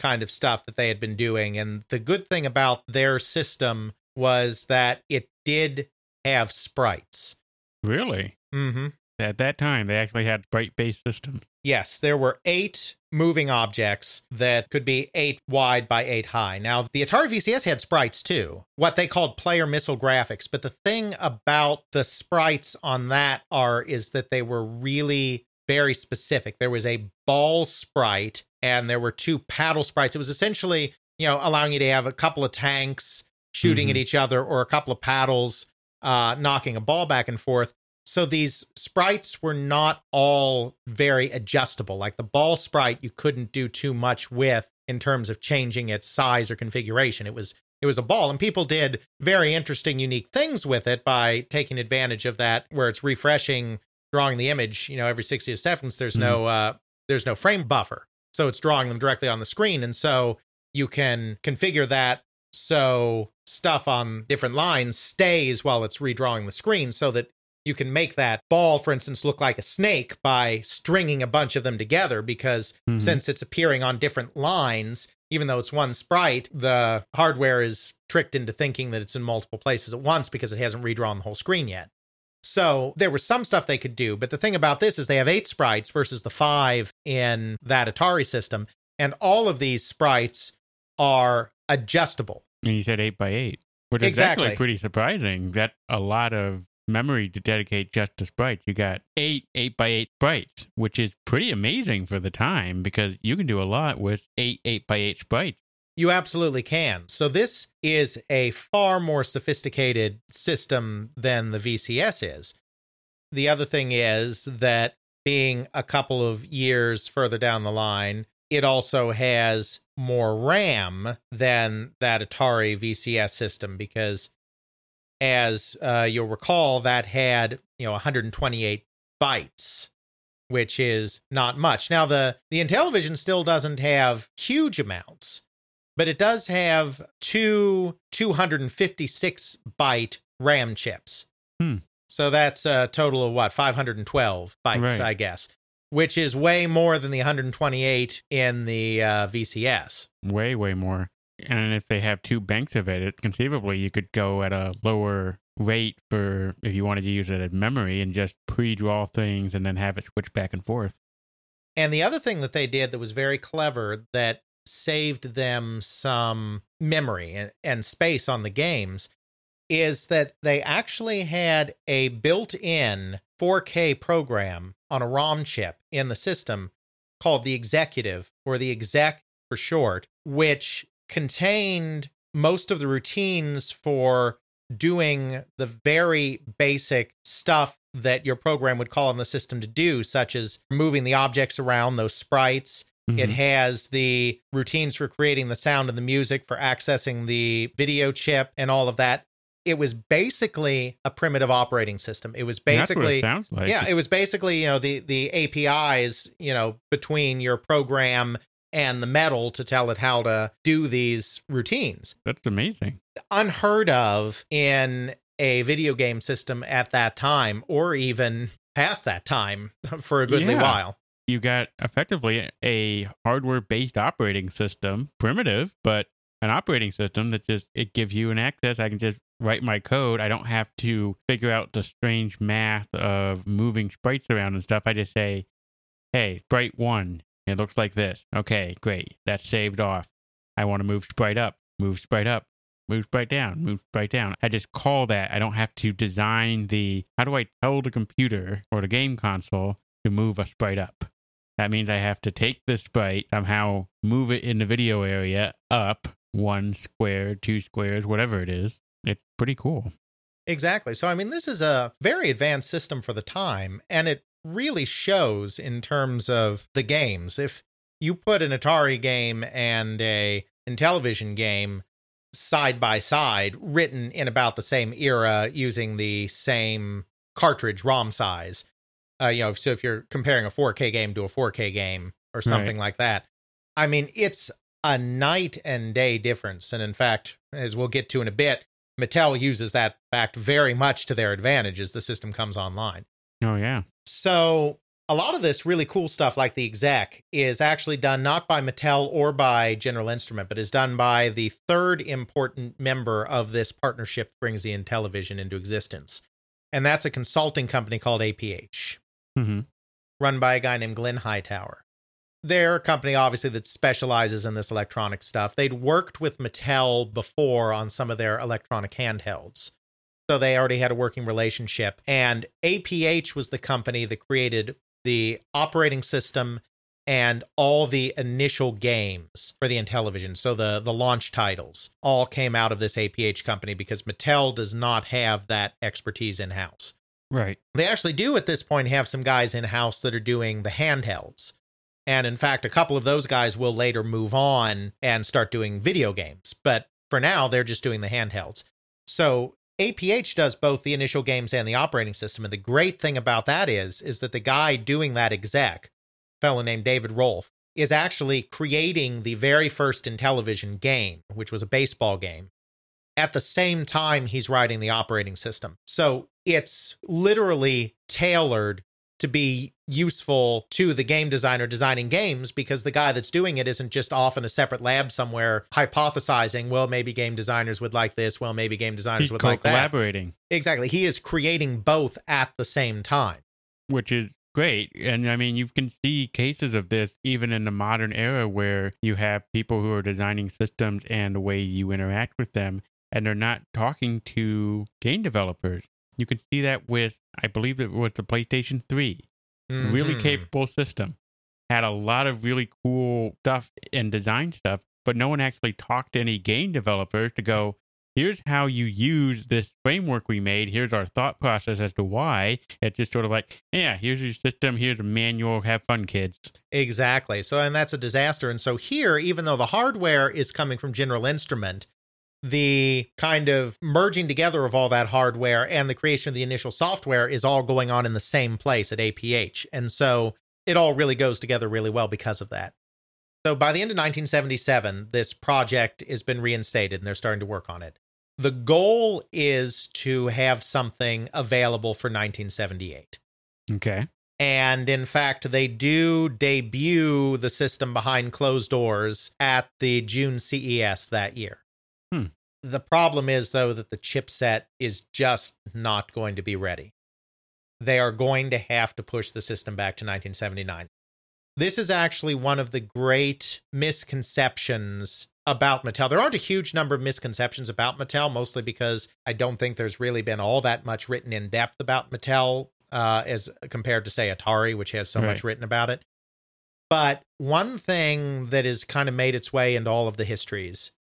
kind of stuff that they had been doing. And the good thing about their system was that it did have sprites. Really? Mm-hmm. At that time, they actually had sprite-based systems. Yes, there were 8 moving objects that could be 8 wide by 8 high. Now, the Atari VCS had sprites too, what they called player missile graphics. But the thing about the sprites on that is that they were really very specific. There was a ball sprite and there were 2 paddle sprites. It was essentially, allowing you to have a couple of tanks shooting at each other or a couple of paddles knocking a ball back and forth. So these sprites were not all very adjustable. Like the ball sprite, you couldn't do too much with in terms of changing its size or configuration. It was a ball, and people did very interesting, unique things with it by taking advantage of that, where it's refreshing, drawing the image. Every 60 seconds, there's no frame buffer, so it's drawing them directly on the screen, and so you can configure that so stuff on different lines stays while it's redrawing the screen, so that you can make that ball, for instance, look like a snake by stringing a bunch of them together, because since it's appearing on different lines, even though it's one sprite, the hardware is tricked into thinking that it's in multiple places at once because it hasn't redrawn the whole screen yet. So there was some stuff they could do, but the thing about this is they have 8 sprites versus the 5 in that Atari system, and all of these sprites are adjustable. And you said 8x8, which is actually pretty surprising. That's a lot of memory to dedicate just to sprites. You got 8 8x8 sprites, which is pretty amazing for the time, because you can do a lot with 8 8x8 sprites. You absolutely can. So this is a far more sophisticated system than the VCS is. The other thing is that being a couple of years further down the line, it also has more RAM than that Atari VCS system, because as you'll recall, that had 128 bytes, which is not much. Now, the Intellivision still doesn't have huge amounts, but it does have two 256-byte RAM chips. So that's a total of, 512 bytes, right, I guess, which is way more than the 128 in the VCS. Way, way more. And if they have two banks of it, conceivably you could go at a lower rate for if you wanted to use it as memory and just pre-draw things and then have it switch back and forth. And the other thing that they did that was very clever that saved them some memory and space on the games is that they actually had a built-in 4K program on a ROM chip in the system called the Executive, or the Exec for short, which contained most of the routines for doing the very basic stuff that your program would call on the system to do, such as moving the objects around, those sprites. Mm-hmm. It has the routines for creating the sound and the music, for accessing the video chip and all of that. It was basically a primitive operating system. It was basically, that's what it sounds like. Yeah, it was basically, the APIs, between your program and the metal to tell it how to do these routines. That's amazing. Unheard of in a video game system at that time, or even past that time for a goodly while. You got effectively a hardware-based operating system, primitive, but an operating system that just, it gives you an access. I can just write my code. I don't have to figure out the strange math of moving sprites around and stuff. I just say, hey, sprite 1. It looks like this. Okay, great. That's saved off. I want to move sprite up, move sprite down. I just call that. I don't have to design how do I tell the computer or the game console to move a sprite up? That means I have to take this sprite, somehow move it in the video area up 1 square, 2 squares, whatever it is. It's pretty cool. Exactly. So, this is a very advanced system for the time, and it really shows in terms of the games. If you put an Atari game and a Intellivision game side by side, written in about the same era using the same cartridge ROM size, so if you're comparing a 4K game to a 4K game or something like that, it's a night and day difference. And in fact, as we'll get to in a bit, Mattel uses that fact very much to their advantage as the system comes online. Oh, yeah. So a lot of this really cool stuff, like the Exec, is actually done not by Mattel or by General Instrument, but is done by the third important member of this partnership that brings the Intellivision into existence. And that's a consulting company called APH, run by a guy named Glenn Hightower. They're a company, obviously, that specializes in this electronic stuff. They'd worked with Mattel before on some of their electronic handhelds, so they already had a working relationship. And APH was the company that created the operating system and all the initial games for the Intellivision. So the launch titles all came out of this APH company, because Mattel does not have that expertise in-house. Right. They actually do at this point have some guys in-house that are doing the handhelds. And in fact, a couple of those guys will later move on and start doing video games. But for now, they're just doing the handhelds. So APH does both the initial games and the operating system. And the great thing about that is that the guy doing that Exec, a fellow named David Rolfe, is actually creating the very first Intellivision game, which was a baseball game, at the same time he's writing the operating system. So it's literally tailored to be useful to the game designer designing games, because the guy that's doing it isn't just off in a separate lab somewhere hypothesizing, well, maybe game designers would like this, well, maybe game designers would like that. He's collaborating. Exactly. He is creating both at the same time. Which is great. And I mean, you can see cases of this even in the modern era where you have people who are designing systems and the way you interact with them, and they're not talking to game developers. You can see that with, I believe it was the PlayStation 3. Mm-hmm. Really capable system. Had a lot of really cool stuff and design stuff, but no one actually talked to any game developers to go, here's how you use this framework we made. Here's our thought process as to why. It's just sort of like, yeah, here's your system. Here's a manual. Have fun, kids. Exactly. So, and that's a disaster. And so here, even though the hardware is coming from General Instrument, the kind of merging together of all that hardware and the creation of the initial software is all going on in the same place at APH. And so it all really goes together really well because of that. So by the end of 1977, this project has been reinstated and they're starting to work on it. The goal is to have something available for 1978. Okay. And in fact, they do debut the system behind closed doors at the June CES that year. Hmm. The problem is, though, that the chipset is just not going to be ready. They are going to have to push the system back to 1979. This is actually one of the great misconceptions about Mattel. There aren't a huge number of misconceptions about Mattel, mostly because I don't think there's really been all that much written in depth about Mattel as compared to, say, Atari, which has so much written about it. But one thing that has kind of made its way into all of the histories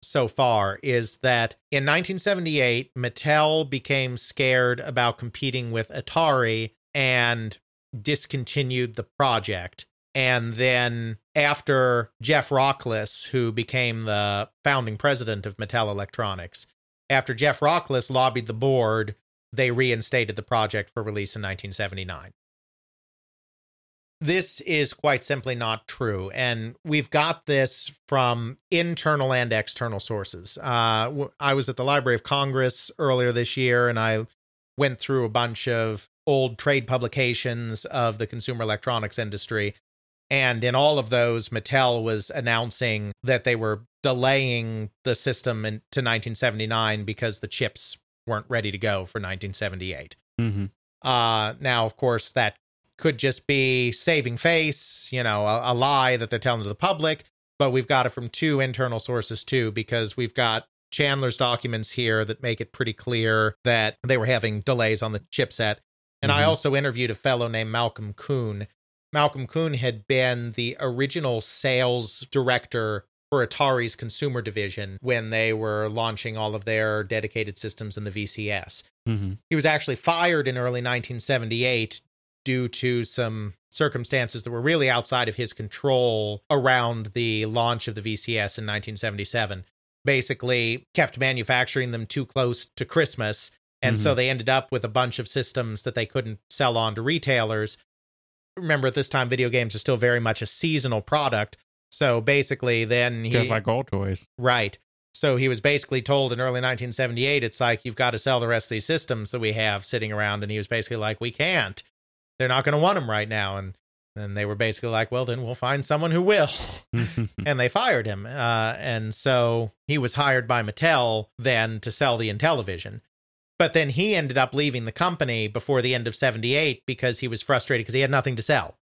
so far is that in 1978, Mattel became scared about competing with Atari and discontinued the project. And then after Jeff Rochlis, who became the founding president of Mattel Electronics, after Jeff Rochlis lobbied the board, they reinstated the project for release in 1979. This is quite simply not true, and we've got this from internal and external sources. I was at the Library of Congress earlier this year, and I went through a bunch of old trade publications of the consumer electronics industry, and in all of those, Mattel was announcing that they were delaying the system to 1979 because the chips weren't ready to go for 1978. Mm-hmm. Now, of course, that could just be saving face, you know, a lie that they're telling to the public, but we've got it from two internal sources too, because we've got Chandler's documents here that make it pretty clear that they were having delays on the chipset. And I also interviewed a fellow named Malcolm Kuhn. Malcolm Kuhn had been the original sales director for Atari's consumer division when they were launching all of their dedicated systems in the VCS. Mm-hmm. He was actually fired in early 1978 due to some circumstances that were really outside of his control around the launch of the VCS in 1977. Basically kept manufacturing them too close to Christmas, and so they ended up with a bunch of systems that they couldn't sell on to retailers. Remember, at this time, video games are still very much a seasonal product, so basically then he... Just like all toys. Right. So he was basically told in early 1978, it's like, you've got to sell the rest of these systems that we have sitting around, and he was basically like, we can't. They're not going to want them right now. And then they were basically like, well, then we'll find someone who will. And they fired him. And so he was hired by Mattel then to sell the Intellivision. But then he ended up leaving the company before the end of 78 because he was frustrated because he had nothing to sell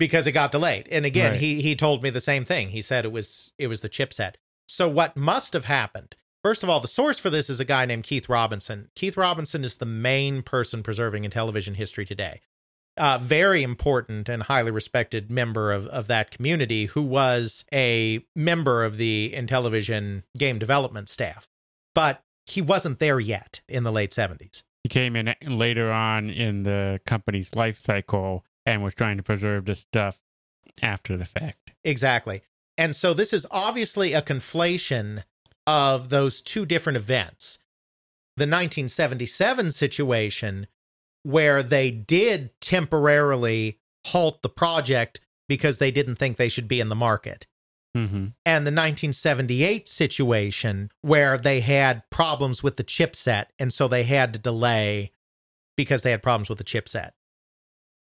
because it got delayed. And again, he told me the same thing. He said it was the chipset. So what must have happened? First of all, the source for this is a guy named Keith Robinson. Keith Robinson is the main person preserving Intellivision history today. Very important and highly respected member of that community who was a member of the Intellivision game development staff. But he wasn't there yet in the late 70s. He came in later on in the company's life cycle and was trying to preserve this stuff after the fact. Exactly. And so this is obviously a conflation of those two different events. The 1977 situation, where they did temporarily halt the project because they didn't think they should be in the market. Mm-hmm. And the 1978 situation, where they had problems with the chipset, and so they had to delay because they had problems with the chipset.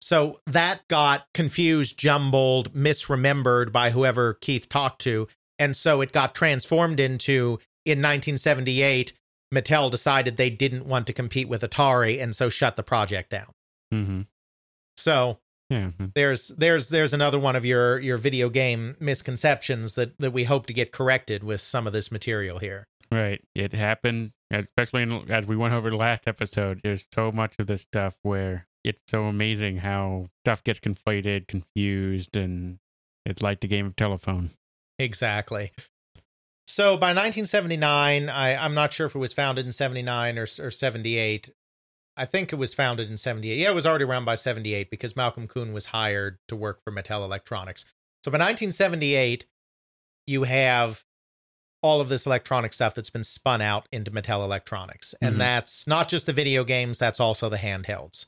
So that got confused, jumbled, misremembered by whoever Keith talked to. And so it got transformed into, in 1978, Mattel decided they didn't want to compete with Atari and so shut the project down. Mm-hmm. So yeah. There's another one of your video game misconceptions that we hope to get corrected with some of this material here. Right. It happens, especially as we went over the last episode. There's so much of this stuff where it's so amazing how stuff gets conflated, confused, and it's like the game of telephone. Exactly. So by 1979, I'm not sure if it was founded in 79 or 78. I think it was founded in 78. Yeah, it was already around by 78 because Malcolm Kuhn was hired to work for Mattel Electronics. So by 1978, you have all of this electronic stuff that's been spun out into Mattel Electronics. And that's not just the video games, that's also the handhelds.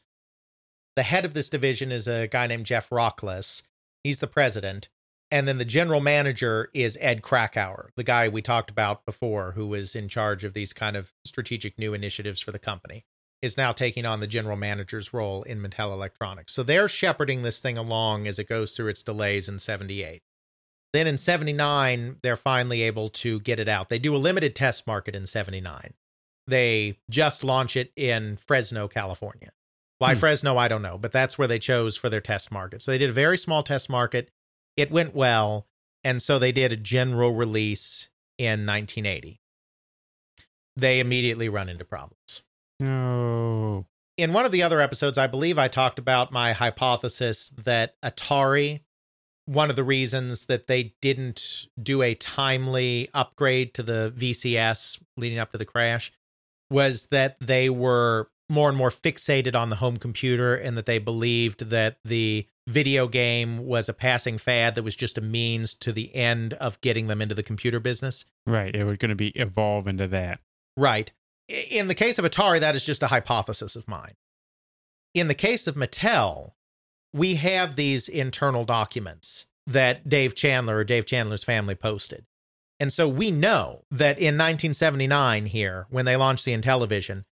The head of this division is a guy named Jeff Rochlis. He's the president. And then the general manager is Ed Krakauer, the guy we talked about before, who was in charge of these kind of strategic new initiatives for the company, is now taking on the general manager's role in Mattel Electronics. So they're shepherding this thing along as it goes through its delays in 78. Then in 79, they're finally able to get it out. They do a limited test market in 79. They just launch it in Fresno, California. Why Fresno, I don't know, but that's where they chose for their test market. So they did a very small test market. It went well, and so they did a general release in 1980. They immediately run into problems. No. In one of the other episodes, I believe I talked about my hypothesis that Atari, one of the reasons that they didn't do a timely upgrade to the VCS leading up to the crash, was that they were more and more fixated on the home computer and that they believed that the video game was a passing fad that was just a means to the end of getting them into the computer business. Right. It was going to be evolve into that. Right. In the case of Atari, that is just a hypothesis of mine. In the case of Mattel, we have these internal documents that Dave Chandler or Dave Chandler's family posted. And so we know that in 1979 here, when they launched the Intellivision,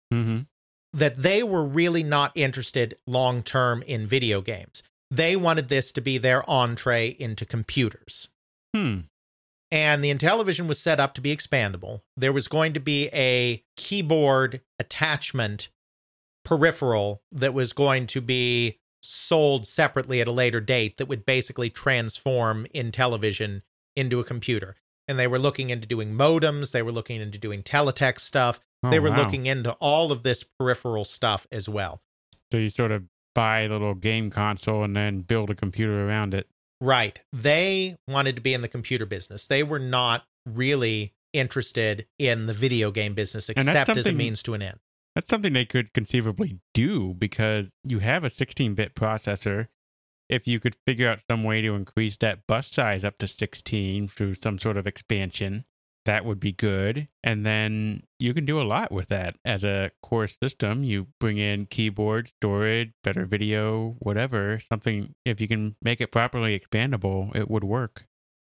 that they were really not interested long-term in video games. They wanted this to be their entree into computers. And the Intellivision was set up to be expandable. There was going to be a keyboard attachment peripheral that was going to be sold separately at a later date that would basically transform Intellivision into a computer. And they were looking into doing modems. They were looking into doing teletext stuff. They were looking into all of this peripheral stuff as well. So you sort of buy a little game console and then build a computer around it. Right. They wanted to be in the computer business. They were not really interested in the video game business, except as a means to an end. That's something they could conceivably do because you have a 16-bit processor. If you could figure out some way to increase that bus size up to 16 through some sort of expansion, that would be good. And then you can do a lot with that as a core system. You bring in keyboard, storage, better video, whatever, something. If you can make it properly expandable, it would work.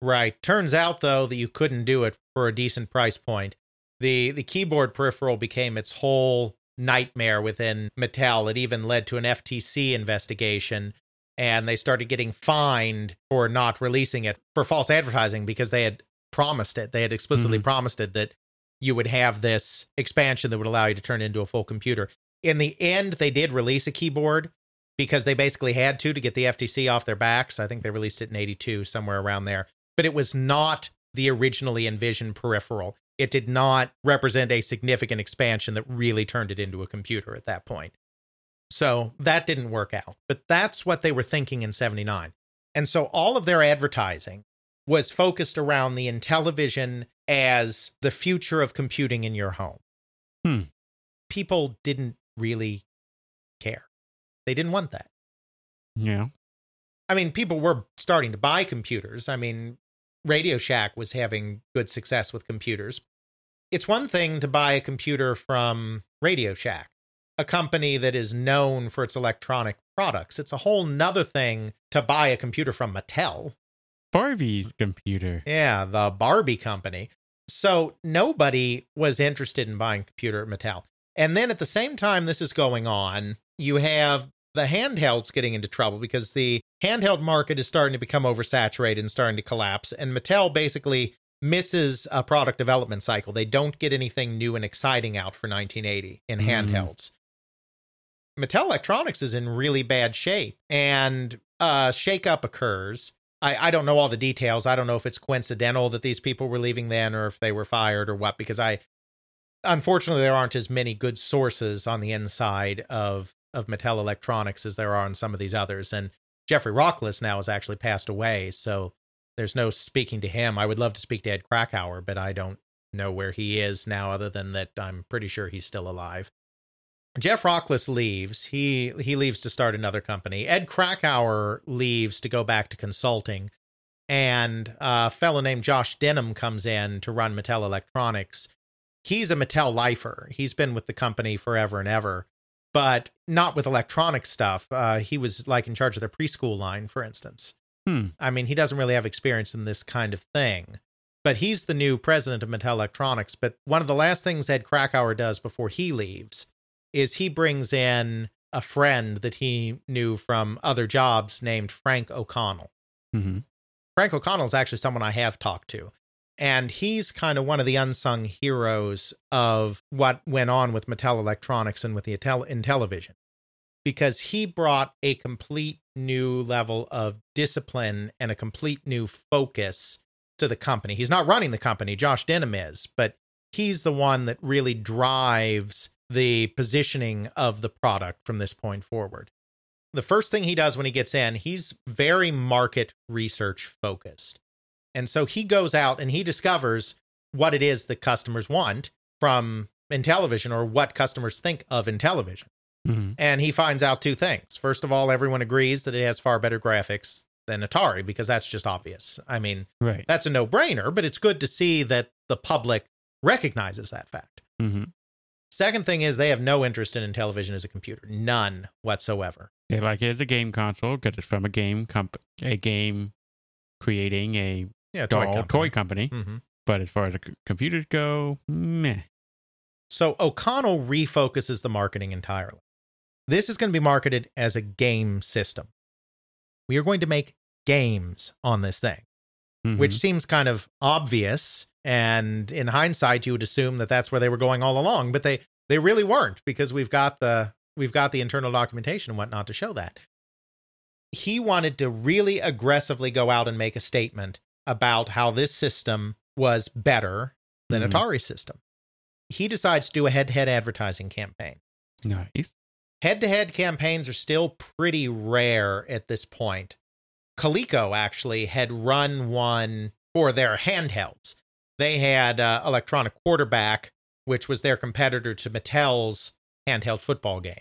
Right. Turns out, though, that you couldn't do it for a decent price point. The keyboard peripheral became its whole nightmare within Mattel. It even led to an FTC investigation. And they started getting fined for not releasing it for false advertising because they had promised it. They had explicitly promised it that you would have this expansion that would allow you to turn into a full computer. In the end, they did release a keyboard because they basically had to get the FTC off their backs. I think they released it in 82, somewhere around there. But it was not the originally envisioned peripheral. It did not represent a significant expansion that really turned it into a computer at that point. So that didn't work out. But that's what they were thinking in 79. And so all of their advertising was focused around the Intellivision as the future of computing in your home. People didn't really care. They didn't want that. Yeah. I mean, people were starting to buy computers. I mean, Radio Shack was having good success with computers. It's one thing to buy a computer from Radio Shack, a company that is known for its electronic products. It's a whole nother thing to buy a computer from Mattel. Barbie's computer. Yeah, the Barbie company. So nobody was interested in buying a computer at Mattel. And then at the same time this is going on, you have the handheld's getting into trouble because the handheld market is starting to become oversaturated and starting to collapse. And Mattel basically misses a product development cycle. They don't get anything new and exciting out for 1980 in handhelds. Mattel Electronics is in really bad shape, and shakeup occurs. I don't know all the details. I don't know if it's coincidental that these people were leaving then or if they were fired or what, because unfortunately, there aren't as many good sources on the inside of Mattel Electronics as there are in some of these others. And Jeffrey Rochlis now has actually passed away, so there's no speaking to him. I would love to speak to Ed Krakauer, but I don't know where he is now other than that I'm pretty sure he's still alive. Jeff Rochlis leaves. He leaves to start another company. Ed Krakauer leaves to go back to consulting. And a fellow named Josh Denham comes in to run Mattel Electronics. He's a Mattel lifer. He's been with the company forever and ever, but not with electronic stuff. He was like in charge of the preschool line, for instance. I mean, he doesn't really have experience in this kind of thing, but he's the new president of Mattel Electronics. But one of the last things Ed Krakauer does before he leaves is he brings in a friend that he knew from other jobs named Frank O'Connell. Frank O'Connell is actually someone I have talked to. And he's kind of one of the unsung heroes of what went on with Mattel Electronics and with the Intellivision, because he brought a complete new level of discipline and a complete new focus to the company. He's not running the company. Josh Denham is, but he's the one that really drives the positioning of the product from this point forward. The first thing he does when he gets in, he's very market research focused. And so he goes out and he discovers what it is that customers want from Intellivision, or what customers think of Intellivision. And he finds out two things. First of all, everyone agrees that it has far better graphics than Atari, because that's just obvious. I mean, that's a no-brainer, but it's good to see that the public recognizes that fact. Second thing is they have no interest in Intellivision as a computer. None whatsoever. They like it as a game console because it's from a game creating a toy company. But as far as the computers go, meh. So O'Connell refocuses the marketing entirely. This is going to be marketed as a game system. We are going to make games on this thing, which seems kind of obvious. And in hindsight, you would assume that that's where they were going all along, but they really weren't, because we've got the internal documentation and whatnot to show that. He wanted to really aggressively go out and make a statement about how this system was better than Atari's system. He decides to do a head-to-head advertising campaign. Nice. Head-to-head campaigns are still pretty rare at this point. Coleco actually had run one for their handhelds. They had Electronic Quarterback, which was their competitor to Mattel's handheld football game.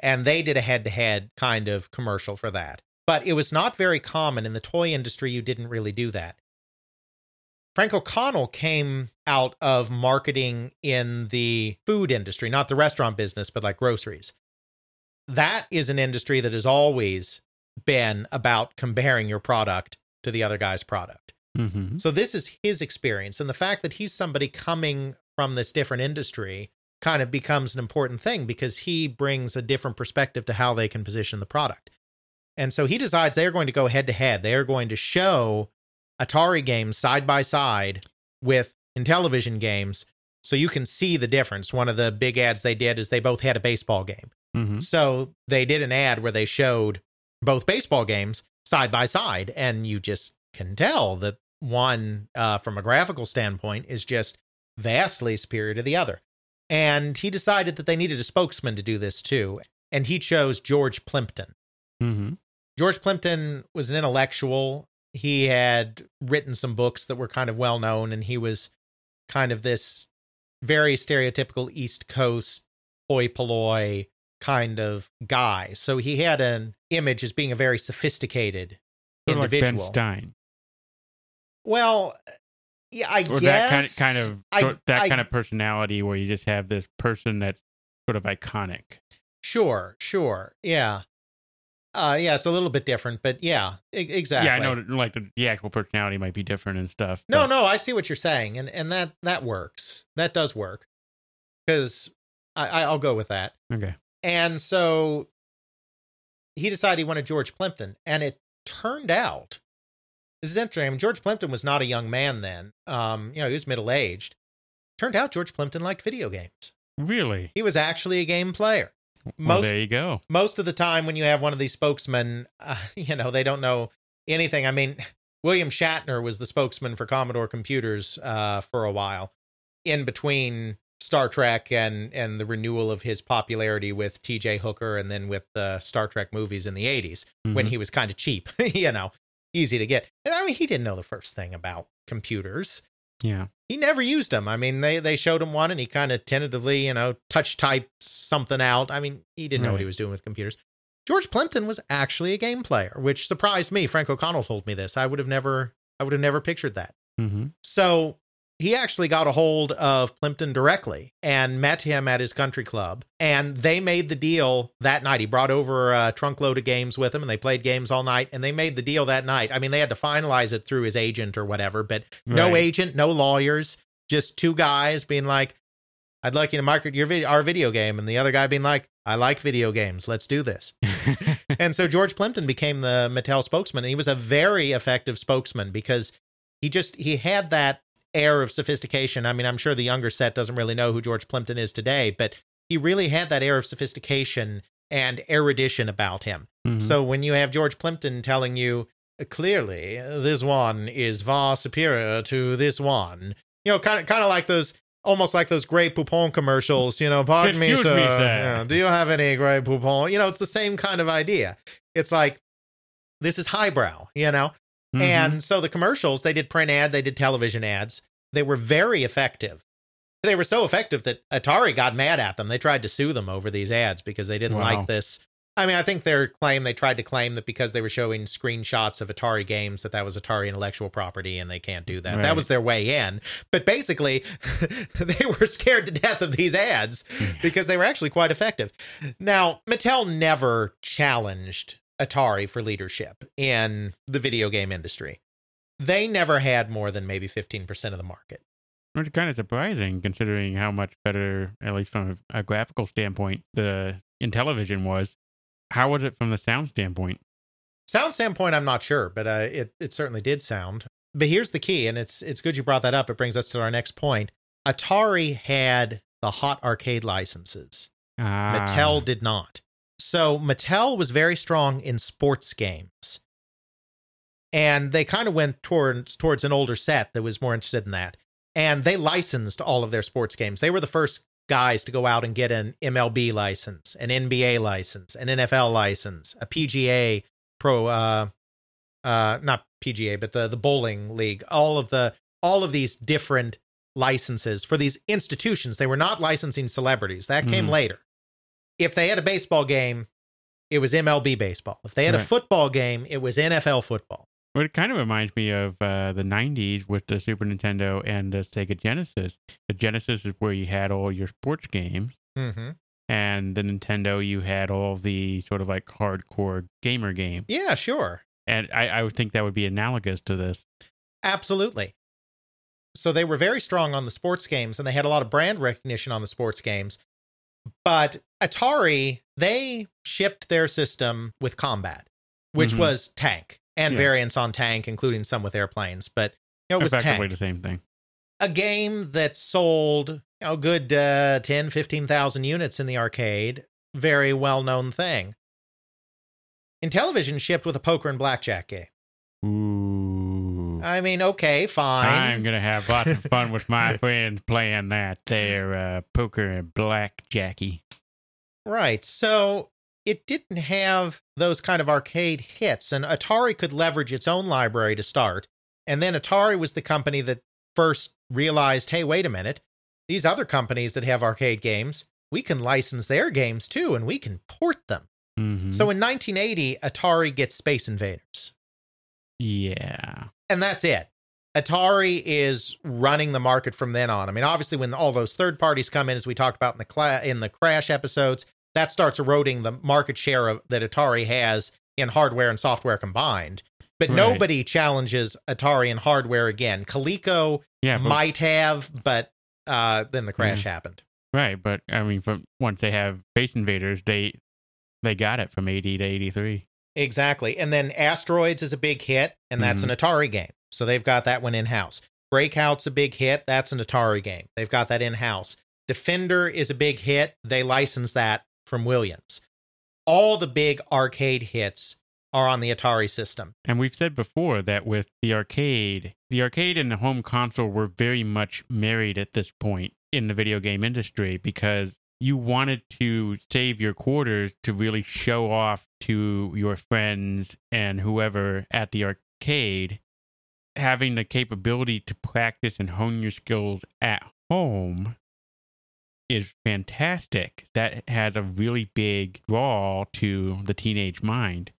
And they did a head-to-head kind of commercial for that. But it was not very common. In the toy industry, you didn't really do that. Frank O'Connell came out of marketing in the food industry, not the restaurant business, but like groceries. That is an industry that has always been about comparing your product to the other guy's product. So this is his experience. And the fact that he's somebody coming from this different industry kind of becomes an important thing, because he brings a different perspective to how they can position the product. And so he decides they are going to go head to head. They are going to show Atari games side by side with Intellivision games, so you can see the difference. One of the big ads they did is they both had a baseball game. So they did an ad where they showed both baseball games side by side, and you just can tell that one, from a graphical standpoint, is just vastly superior to the other. And he decided that they needed a spokesman to do this too. And he chose George Plimpton. George Plimpton was an intellectual. He had written some books that were kind of well known, and he was kind of this very stereotypical East Coast hoi polloi kind of guy. So he had an image as being a very sophisticated individual. Like Ben Stein. Well, yeah, I guess that kind of personality where you just have this person that's sort of iconic. Sure. Yeah. Yeah, it's a little bit different, but yeah, exactly. Yeah, I know like the actual personality might be different and stuff. But... No, I see what you're saying. And that works. That does work. Because I'll go with that. Okay. And so he decided he wanted George Plimpton. And it turned out, this is interesting. I mean, George Plimpton was not a young man then. You know, he was middle-aged. Turned out George Plimpton liked video games. Really? He was actually a game player. Well, there you go. Most of the time when you have one of these spokesmen, you know, they don't know anything. I mean, William Shatner was the spokesman for Commodore computers for a while, in between Star Trek and the renewal of his popularity with T.J. Hooker and then with the Star Trek movies in the 80s, mm-hmm. when he was kind of cheap, you know, easy to get. And I mean, he didn't know the first thing about computers. Yeah. He never used them. I mean, they showed him one and he kind of tentatively, you know, touch type something out. I mean, he didn't know what he was doing with computers. George Plimpton was actually a game player, which surprised me. Frank O'Connell told me this. I would have never pictured that. Mm-hmm. So he actually got a hold of Plimpton directly and met him at his country club. And they made the deal that night. He brought over a trunk load of games with him and they played games all night. And they made the deal that night. I mean, they had to finalize it through his agent or whatever, but no agent, no lawyers, just two guys being like, I'd like you to market our video game. And the other guy being like, I like video games. Let's do this. And so George Plimpton became the Mattel spokesman. And he was a very effective spokesman because he had that air of sophistication. I mean, I'm sure the younger set doesn't really know who George Plimpton is today, but he really had that air of sophistication and erudition about him. Mm-hmm. So when you have George Plimpton telling you, clearly, this one is far superior to this one, you know, kind of like those... almost like those Grey Poupon commercials, you know, pardon me, sir. Yeah, do you have any Grey Poupon? You know, it's the same kind of idea. It's like, this is highbrow, you know? Mm-hmm. And so the commercials, they did print ad, they did television ads. They were very effective. They were so effective that Atari got mad at them. They tried to sue them over these ads because they didn't like this. I mean, I think they tried to claim that because they were showing screenshots of Atari games that was Atari intellectual property and they can't do that. Right. That was their way in. But basically, they were scared to death of these ads because they were actually quite effective. Now, Mattel never challenged Atari for leadership in the video game industry. They never had more than maybe 15% of the market. It's kind of surprising considering how much better, at least from a graphical standpoint, the Intellivision was. How was it from the sound standpoint? Sound standpoint, I'm not sure, but it certainly did sound. But here's the key, and it's good you brought that up. It brings us to our next point. Atari had the hot arcade licenses. Mattel did not. So Mattel was very strong in sports games. And they kind of went towards an older set that was more interested in that. And they licensed all of their sports games. They were the first guys to go out and get an MLB license, an NBA license, an NFL license, a PGA pro, not PGA, but the bowling league, all of these different licenses for these institutions. They were not licensing celebrities. That came later. If they had a baseball game, it was MLB baseball. If they had a football game, it was NFL football. Well, it kind of reminds me of the 90s with the Super Nintendo and the Sega Genesis. The Genesis is where you had all your sports games. Mm-hmm. And the Nintendo, you had all the sort of like hardcore gamer games. Yeah, sure. And I would think that would be analogous to this. Absolutely. So they were very strong on the sports games and they had a lot of brand recognition on the sports games. But Atari, they shipped their system with combat, which was tank. And variants on tank, including some with airplanes, but you know, it was tank. The same thing. A game that sold a good 10,000, 15,000 units in the arcade. Very well-known thing. Intellivision shipped with a poker and blackjack game. Ooh. I mean, okay, fine. I'm going to have lots of fun with my friends playing that there poker and blackjacky. Right, so... it didn't have those kind of arcade hits, and Atari could leverage its own library to start. And then Atari was the company that first realized, hey, wait a minute, these other companies that have arcade games, we can license their games too, and we can port them. Mm-hmm. So in 1980, Atari gets Space Invaders. Yeah. And that's it. Atari is running the market from then on. I mean, obviously, when all those third parties come in, as we talked about in the Crash episodes, that starts eroding the market share that Atari has in hardware and software combined. But nobody challenges Atari in hardware again. Coleco might have, but then the crash happened. Right, but I mean, once they have Space Invaders, they They got it from 80 to 83. Exactly. And then Asteroids is a big hit, and that's an Atari game. So they've got that one in-house. Breakout's a big hit. That's an Atari game. They've got that in-house. Defender is a big hit. They license that from Williams. All the big arcade hits are on the Atari system. And we've said before that with the arcade and the home console were very much married at this point in the video game industry, because you wanted to save your quarters to really show off to your friends and whoever at the arcade. Having the capability to practice and hone your skills at home is fantastic. That has a really big draw to the teenage mind.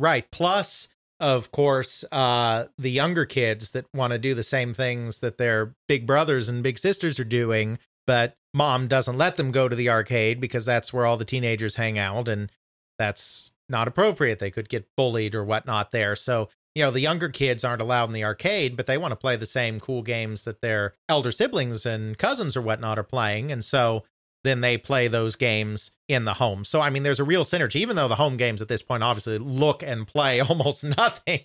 Right. Plus, of course, the younger kids that want to do the same things that their big brothers and big sisters are doing, but mom doesn't let them go to the arcade because that's where all the teenagers hang out, and that's not appropriate. They could get bullied or whatnot there. So, you know, the younger kids aren't allowed in the arcade, but they want to play the same cool games that their elder siblings and cousins or whatnot are playing. And so then they play those games in the home. So, I mean, there's a real synergy, even though the home games at this point obviously look and play almost nothing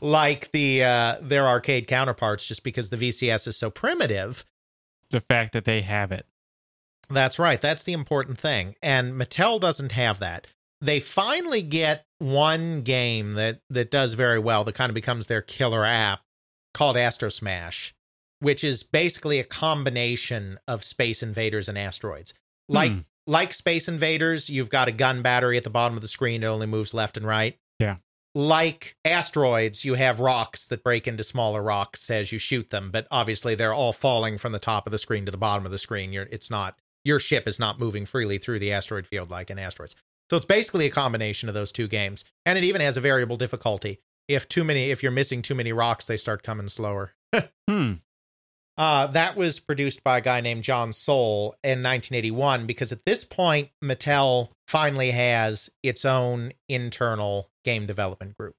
like the their arcade counterparts, just because the VCS is so primitive. The fact that they have it. That's right. That's the important thing. And Mattel doesn't have that. They finally get one game that does very well, that kind of becomes their killer app, called Astro Smash, which is basically a combination of Space Invaders and Asteroids. Like Space Invaders, you've got a gun battery at the bottom of the screen that only moves left and right. Yeah. Like Asteroids, you have rocks that break into smaller rocks as you shoot them, but obviously they're all falling from the top of the screen to the bottom of the screen. Your ship is not moving freely through the asteroid field like in Asteroids. So it's basically a combination of those two games. And it even has a variable difficulty. If you're missing too many rocks, they start coming slower. That was produced by a guy named John Soule in 1981, because at this point, Mattel finally has its own internal game development group.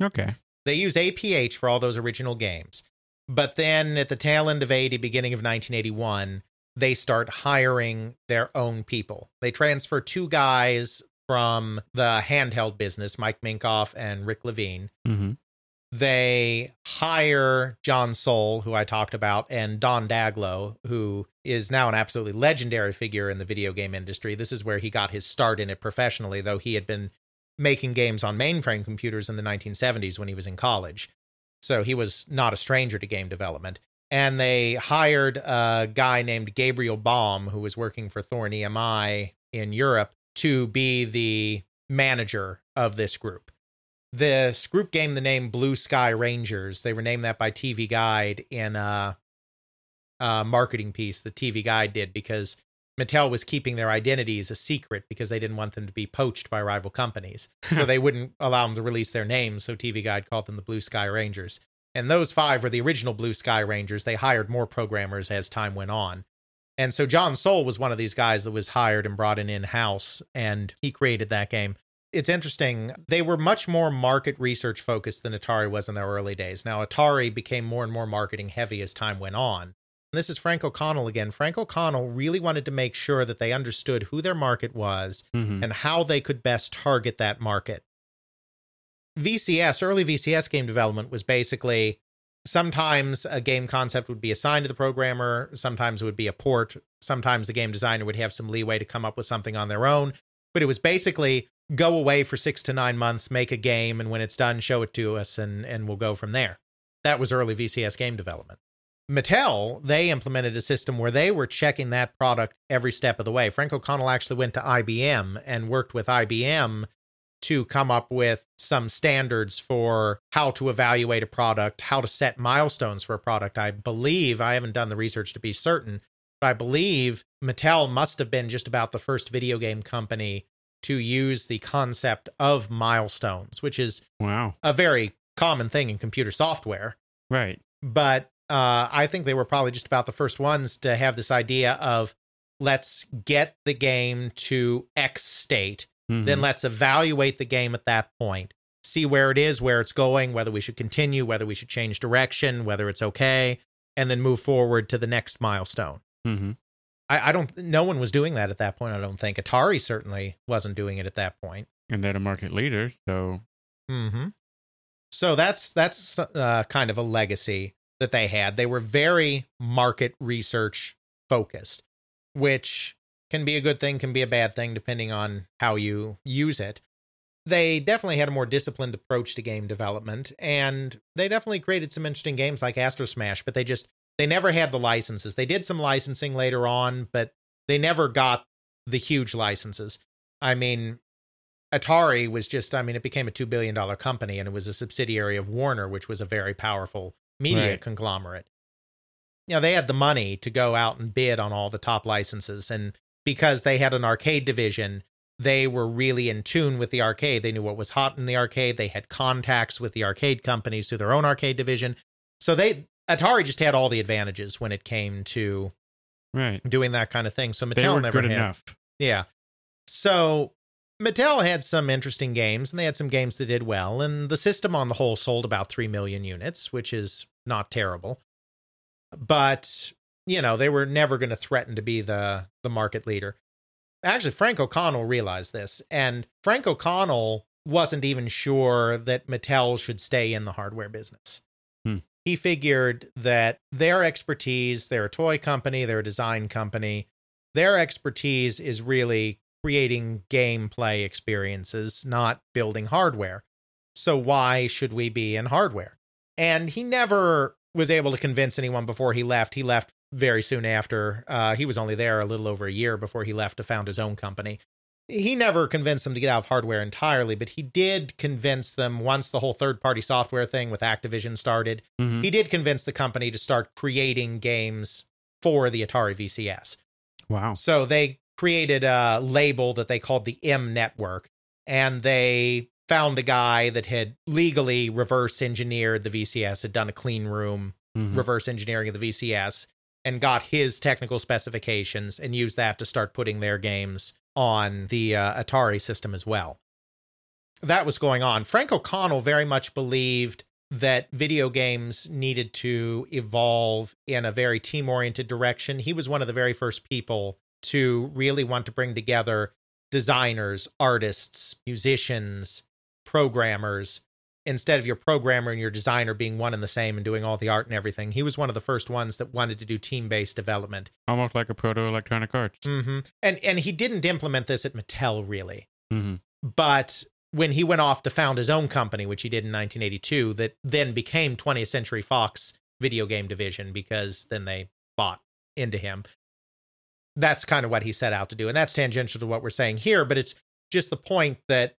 Okay. They use APH for all those original games. But then at the tail end of 80, beginning of 1981, they start hiring their own people. They transfer two guys from the handheld business, Mike Minkoff and Rick Levine. Mm-hmm. They hire John Soule, who I talked about, and Don Daglow, who is now an absolutely legendary figure in the video game industry. This is where he got his start in it professionally, though he had been making games on mainframe computers in the 1970s when he was in college. So he was not a stranger to game development. And they hired a guy named Gabriel Baum, who was working for Thorn EMI in Europe, to be the manager of this group. This group gave the name Blue Sky Rangers. They were named that by TV Guide in a marketing piece that TV Guide did, because Mattel was keeping their identities a secret because they didn't want them to be poached by rival companies. So they wouldn't allow them to release their names, so TV Guide called them the Blue Sky Rangers. And those five were the original Blue Sky Rangers. They hired more programmers as time went on. And so John Soule was one of these guys that was hired and brought in-house, and he created that game. It's interesting. They were much more market research focused than Atari was in their early days. Now, Atari became more and more marketing heavy as time went on. And this is Frank O'Connell again. Frank O'Connell really wanted to make sure that they understood who their market was and how they could best target that market. VCS, early VCS game development was basically sometimes a game concept would be assigned to the programmer, sometimes it would be a port, sometimes the game designer would have some leeway to come up with something on their own, but it was basically go away for 6 to 9 months, make a game, and when it's done, show it to us, and we'll go from there. That was early VCS game development. Mattel, they implemented a system where they were checking that product every step of the way. Frank O'Connell actually went to IBM and worked with IBM to come up with some standards for how to evaluate a product, how to set milestones for a product. I believe, I haven't done the research to be certain, but I believe Mattel must have been just about the first video game company to use the concept of milestones, which is a very common thing in computer software. Right. But I think they were probably just about the first ones to have this idea of, let's get the game to X state. Then let's evaluate the game at that point, see where it is, where it's going, whether we should continue, whether we should change direction, whether it's okay, and then move forward to the next milestone. I don't, no one was doing that at that point, I don't think. Atari certainly wasn't doing it at that point. And they're a market leader, so. Mm-hmm. So that's kind of a legacy that they had. They were very market research focused, which can be a good thing, can be a bad thing, depending on how you use it. They definitely had a more disciplined approach to game development, and they definitely created some interesting games like Astro Smash, but they never had the licenses. They did some licensing later on, but they never got the huge licenses. I mean, Atari was just, I mean, it became a $2 billion company, and it was a subsidiary of Warner, which was a very powerful media conglomerate. You know, they had the money to go out and bid on all the top licenses, and because they had an arcade division, they were really in tune with the arcade. They knew what was hot in the arcade. They had contacts with the arcade companies through their own arcade division. So Atari just had all the advantages when it came to doing that kind of thing. So Mattel never had. They were good enough. Yeah. So Mattel had some interesting games, and they had some games that did well. And the system on the whole sold about 3 million units, which is not terrible. But, you know, they were never going to threaten to be the market leader. Actually, Frank O'Connell realized this, and Frank O'Connell wasn't even sure that Mattel should stay in the hardware business. Hmm. He figured that their expertise, they're a toy company, they're a design company, their expertise is really creating gameplay experiences, not building hardware. So why should we be in hardware? And he never was able to convince anyone before he left. He left very soon after. He was only there a little over a year before he left to found his own company. He never convinced them to get out of hardware entirely, but he did convince them once the whole third-party software thing with Activision started. Mm-hmm. He did convince the company to start creating games for the Atari VCS. Wow. So they created a label that they called the M Network, and they found a guy that had legally reverse engineered the VCS, had done a clean room reverse engineering of the VCS, and got his technical specifications and used that to start putting their games on the Atari system as well. That was going on. Frank O'Connell very much believed that video games needed to evolve in a very team-oriented direction. He was one of the very first people to really want to bring together designers, artists, musicians, programmers, instead of your programmer and your designer being one and the same and doing all the art and everything. He was one of the first ones that wanted to do team-based development. Almost like a proto-Electronic Arts. Mm-hmm. And he didn't implement this at Mattel, really. Mm-hmm. But when he went off to found his own company, which he did in 1982, that then became 20th Century Fox video game division, because then they bought into him. That's kind of what he set out to do. And that's tangential to what we're saying here, but it's just the point that,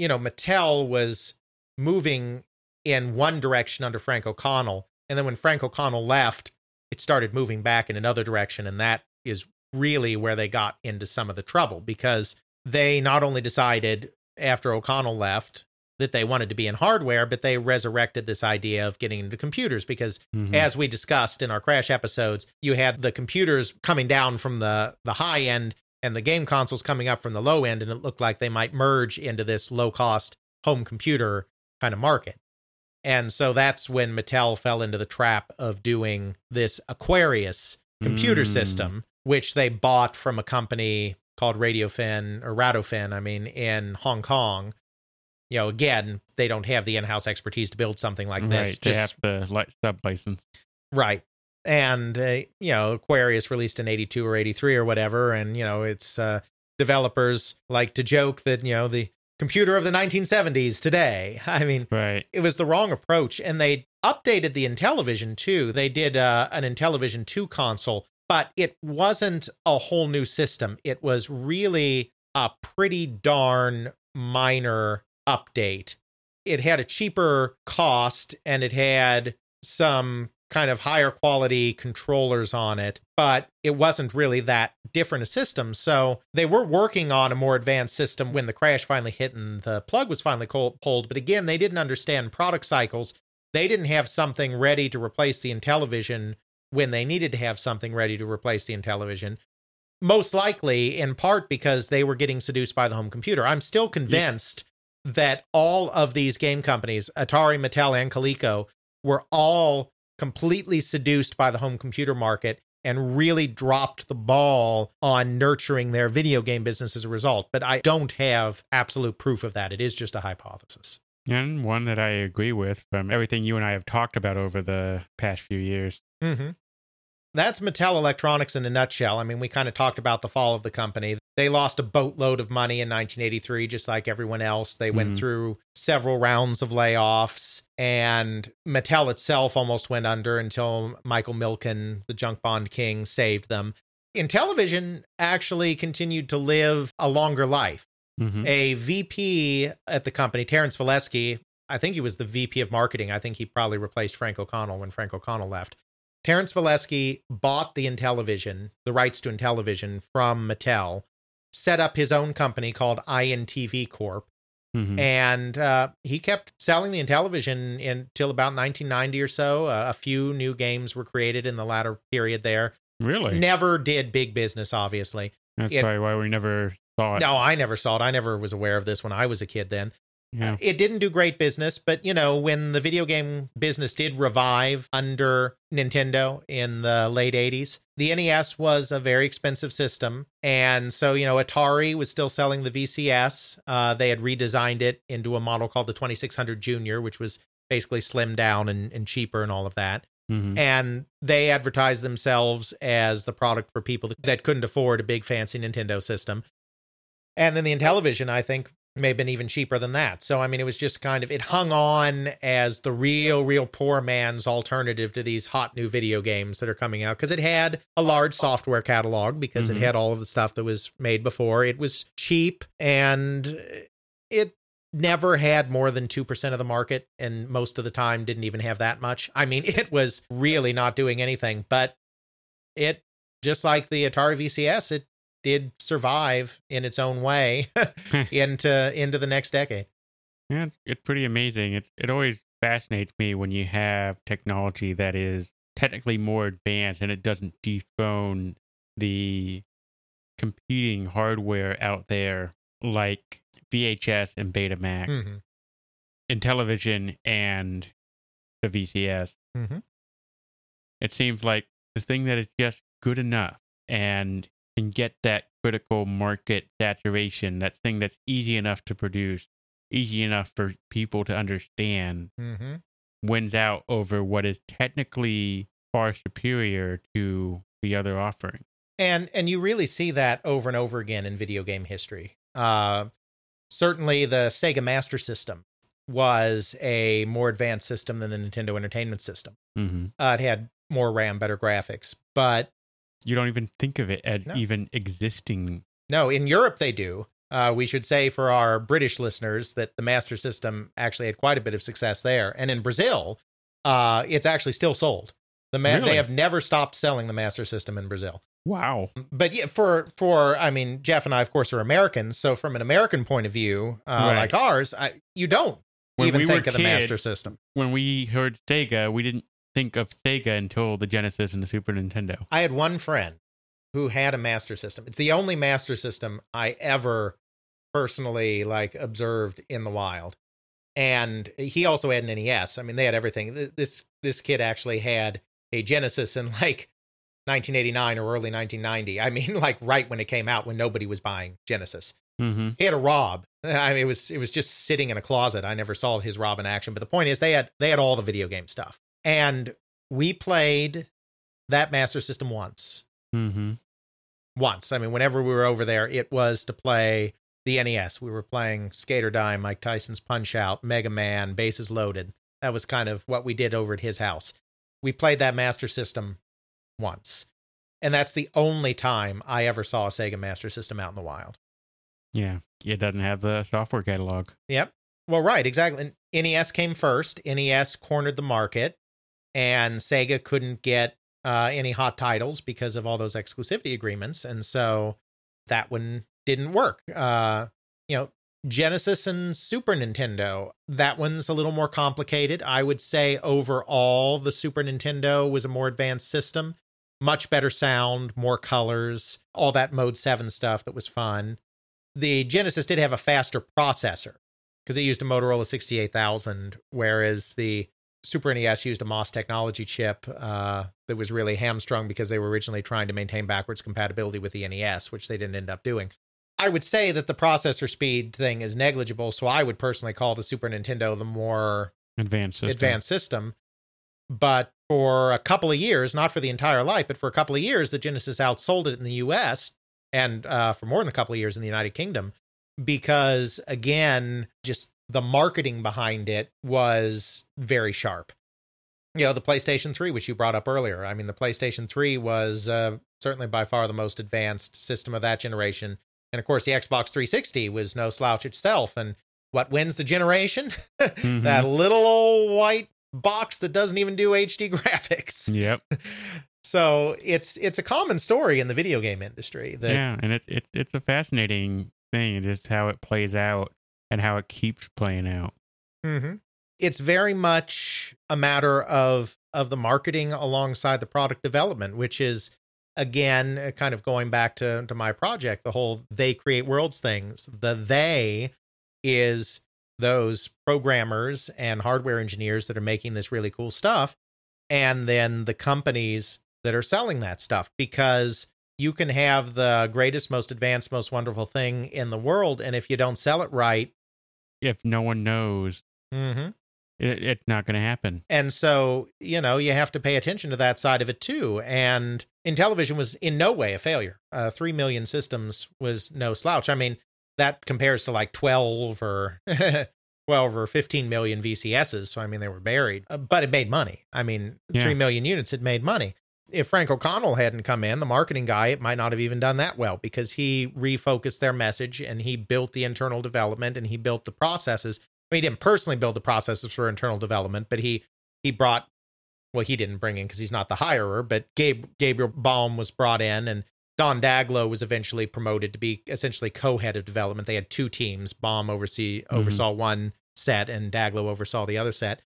you know, Mattel was moving in one direction under Frank O'Connell. And then when Frank O'Connell left, it started moving back in another direction. And that is really where they got into some of the trouble, because they not only decided after O'Connell left that they wanted to be in hardware, but they resurrected this idea of getting into computers, because as we discussed in our Crash episodes, you had the computers coming down from the high end and the game consoles coming up from the low end. And it looked like they might merge into this low cost home computer kind of market. And so that's when Mattel fell into the trap of doing this Aquarius computer system, which they bought from a company called Radofin, in Hong Kong. You know, again, they don't have the in-house expertise to build something like this. Right, they have the sub-license. Right. And, you know, Aquarius released in 82 or 83 or whatever, and, you know, it's developers like to joke that, you know, the computer of the 1970s today. I mean, It was the wrong approach. And they updated the Intellivision, too. They did an Intellivision 2 console, but it wasn't a whole new system. It was really a pretty darn minor update. It had a cheaper cost, and it had some kind of higher quality controllers on it, but it wasn't really that different a system. So they were working on a more advanced system when the crash finally hit and the plug was finally pulled. But again, they didn't understand product cycles. They didn't have something ready to replace the Intellivision when they needed to have something ready to replace the Intellivision, most likely in part because they were getting seduced by the home computer. I'm still convinced that all of these game companies, Atari, Mattel, and Coleco, were all completely seduced by the home computer market and really dropped the ball on nurturing their video game business as a result. But I don't have absolute proof of that. It is just a hypothesis. And one that I agree with from everything you and I have talked about over the past few years. Mm-hmm. That's Mattel Electronics in a nutshell. I mean, we kind of talked about the fall of the company. They lost a boatload of money in 1983, just like everyone else. They went through several rounds of layoffs, and Mattel itself almost went under until Michael Milken, the junk bond king, saved them. Intellivision actually continued to live a longer life. Mm-hmm. A VP at the company, Terrence Valesky, I think he was the VP of marketing. I think he probably replaced Frank O'Connell when Frank O'Connell left. Terrence Valesky bought the Intellivision, the rights to Intellivision from Mattel, set up his own company called INTV Corp. Mm-hmm. And he kept selling the Intellivision until about 1990 or so. A few new games were created in the latter period there. Really? Never did big business, obviously. That's probably why we never saw it. No, I never saw it. I never was aware of this when I was a kid then. Yeah. It didn't do great business, but, you know, when the video game business did revive under Nintendo in the late 80s, the NES was a very expensive system. And so, you know, Atari was still selling the VCS. They had redesigned it into a model called the 2600 Junior, which was basically slimmed down and cheaper and all of that. Mm-hmm. And they advertised themselves as the product for people that couldn't afford a big fancy Nintendo system. And then the Intellivision, I think, may have been even cheaper than that. So, I mean, it was just kind of, it hung on as the real poor man's alternative to these hot new video games that are coming out, because it had a large software catalog, because it had all of the stuff that was made before. It was cheap, and it never had more than 2% of the market, and most of the time didn't even have that much. I mean, it was really not doing anything, but it, just like the Atari VCS, it did survive in its own way into the next decade. Yeah, it's pretty amazing. It always fascinates me when you have technology that is technically more advanced and it doesn't dethrone the competing hardware out there like VHS and Betamax, Intellivision and the VCS. Mm-hmm. It seems like the thing that is just good enough and can get that critical market saturation, that thing that's easy enough to produce, easy enough for people to understand, wins out over what is technically far superior to the other offering. And you really see that over and over again in video game history. Certainly the Sega Master System was a more advanced system than the Nintendo Entertainment System. It had more RAM, better graphics, but you don't even think of it as even existing. No, in Europe they do. We should say for our British listeners that the Master System actually had quite a bit of success there. And in Brazil, it's actually still sold. Really? They have never stopped selling the Master System in Brazil. Wow. But yeah, for I mean, Jeff and I, of course, are Americans. So from an American point of view, like ours, you don't think of the Master System. When we heard Sega, we didn't think of Sega until the Genesis and the Super Nintendo. I had one friend who had a Master System. It's the only Master System I ever personally observed in the wild. And he also had an NES. I mean, they had everything. This kid actually had a Genesis in 1989 or early 1990. I mean, right when it came out, when nobody was buying Genesis. He had a Rob. I mean, it was just sitting in a closet. I never saw his Rob in action. But the point is, they had all the video game stuff. And we played that Master System once. Once. I mean, whenever we were over there, it was to play the NES. We were playing Skate or Die, Mike Tyson's Punch-Out, Mega Man, Bases Loaded. That was kind of what we did over at his house. We played that Master System once. And that's the only time I ever saw a Sega Master System out in the wild. Yeah, it doesn't have the software catalog. Yep. Well, right, exactly. NES came first. NES cornered the market. And Sega couldn't get any hot titles because of all those exclusivity agreements. And so that one didn't work. Genesis and Super Nintendo, that one's a little more complicated. I would say overall, the Super Nintendo was a more advanced system, much better sound, more colors, all that Mode 7 stuff that was fun. The Genesis did have a faster processor because it used a Motorola 68000, whereas the Super NES used a MOS technology chip that was really hamstrung because they were originally trying to maintain backwards compatibility with the NES, which they didn't end up doing. I would say that the processor speed thing is negligible, so I would personally call the Super Nintendo the more advanced system. But for a couple of years, not for the entire life, but for a couple of years, the Genesis outsold it in the U.S. and for more than a couple of years in the United Kingdom, because, again, just the marketing behind it was very sharp. You know, the PlayStation 3, which you brought up earlier. I mean, the PlayStation 3 was certainly by far the most advanced system of that generation. And, of course, the Xbox 360 was no slouch itself. And what wins the generation? Mm-hmm. That little old white box that doesn't even do HD graphics. Yep. So it's a common story in the video game industry. And it's a fascinating thing, just how it plays out. And how it keeps playing out. Mm-hmm. It's very much a matter of the marketing alongside the product development, which is, again, kind of going back to my project, the whole They Create Worlds things. The they is those programmers and hardware engineers that are making this really cool stuff, and then the companies that are selling that stuff, because you can have the greatest, most advanced, most wonderful thing in the world, and if you don't sell it right, if no one knows, mm-hmm. it's not going to happen. And so, you know, you have to pay attention to that side of it too. And Intellivision was in no way a failure. 3 million systems was no slouch. I mean, that compares to like 12 or 12 or 15 million VCSs. So, I mean, they were buried, but it made money. I mean, 3 million units, it made money. If Frank O'Connell hadn't come in, the marketing guy, it might not have even done that well, because he refocused their message and he built the internal development and he built the processes. I mean, he didn't personally build the processes for internal development, but he brought, well, he didn't bring in because he's not the hirer, but Gabriel Baum was brought in, and Don Daglow was eventually promoted to be essentially co-head of development. They had two teams. Baum oversaw one set and Daglow oversaw the other set.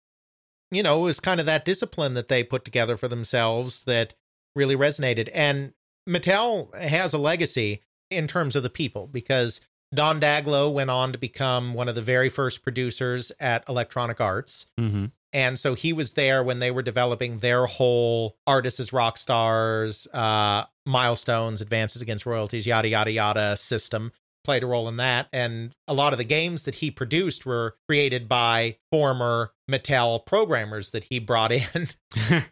You know, it was kind of that discipline that they put together for themselves that really resonated. And Mattel has a legacy in terms of the people, because Don Daglow went on to become one of the very first producers at Electronic Arts. Mm-hmm. And so he was there when they were developing their whole Artists as Rock Stars, Milestones, Advances Against Royalties, yada, yada, yada system. Played a role in that, and a lot of the games that he produced were created by former Mattel programmers that he brought in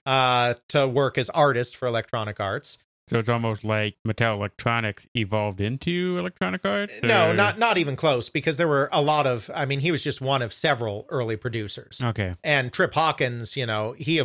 to work as artists for Electronic Arts. So it's almost like Mattel Electronics evolved into Electronic Arts? Or? No, not even close, because there were a lot of, I mean, he was just one of several early producers. Okay. And Trip Hawkins, you know, he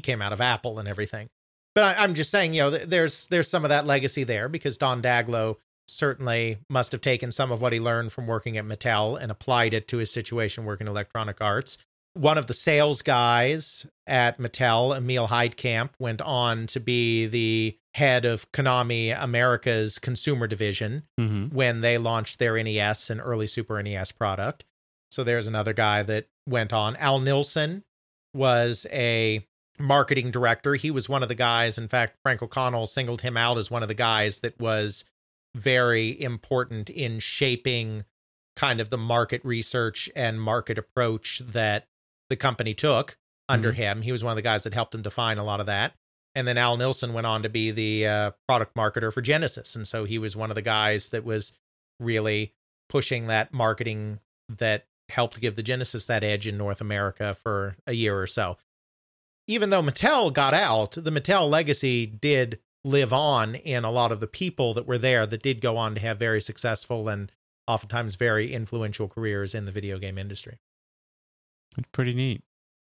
came out of Apple and everything. But I'm just saying, you know, there's some of that legacy there, because Don Daglow certainly must have taken some of what he learned from working at Mattel and applied it to his situation working at Electronic Arts. One of the sales guys at Mattel, Emil Heidkamp, went on to be the head of Konami America's consumer division when they launched their NES and early Super NES product. So there's another guy that went on. Al Nilson was a marketing director. He was one of the guys, in fact, Frank O'Connell singled him out as one of the guys that was very important in shaping kind of the market research and market approach that the company took under him. He was one of the guys that helped him define a lot of that. And then Al Nilson went on to be the product marketer for Genesis. And so he was one of the guys that was really pushing that marketing that helped give the Genesis that edge in North America for a year or so. Even though Mattel got out, the Mattel legacy did live on in a lot of the people that were there that did go on to have very successful and oftentimes very influential careers in the video game industry. It's pretty neat.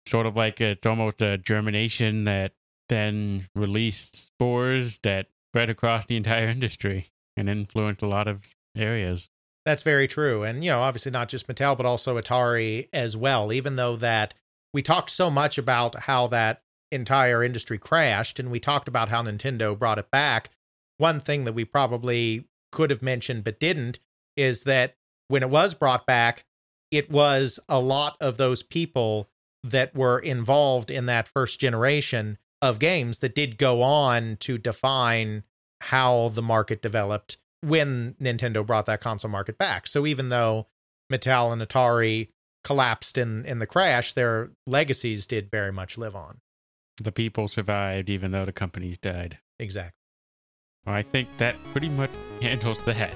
Sort of like it's almost a germination that then released spores that spread across the entire industry and influenced a lot of areas. That's very true. And, you know, obviously not just Mattel, but also Atari as well, even though that we talked so much about how that entire industry crashed, and we talked about how Nintendo brought it back. One thing that we probably could have mentioned but didn't is that when it was brought back, it was a lot of those people that were involved in that first generation of games that did go on to define how the market developed when Nintendo brought that console market back. So even though Mattel and Atari collapsed in the crash, their legacies did very much live on. The people survived, even though the companies died. Exactly. Well, I think that pretty much handles that.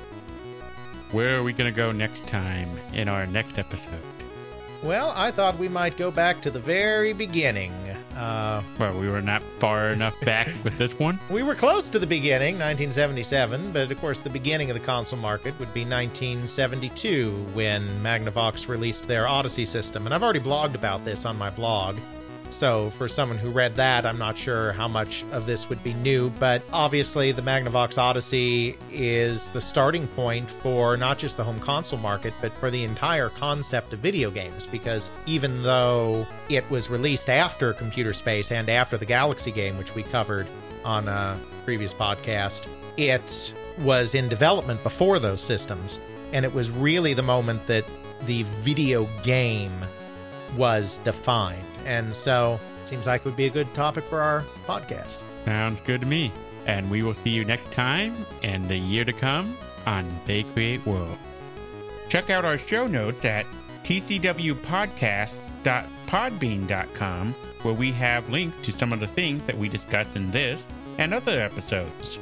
Where are we going to go next time in our next episode? Well, I thought we might go back to the very beginning. Well, we were not far enough back with this one. We were close to the beginning, 1977, but of course the beginning of the console market would be 1972 when Magnavox released their Odyssey system. And I've already blogged about this on my blog. So for someone who read that, I'm not sure how much of this would be new, but obviously the Magnavox Odyssey is the starting point for not just the home console market, but for the entire concept of video games, because even though it was released after Computer Space and after the Galaxy game, which we covered on a previous podcast, it was in development before those systems, and it was really the moment that the video game was defined. And so it seems like it would be a good topic for our podcast. Sounds good to me. And we will see you next time and the year to come on They Create World. Check out our show notes at tcwpodcast.podbean.com, where we have links to some of the things that we discuss in this and other episodes.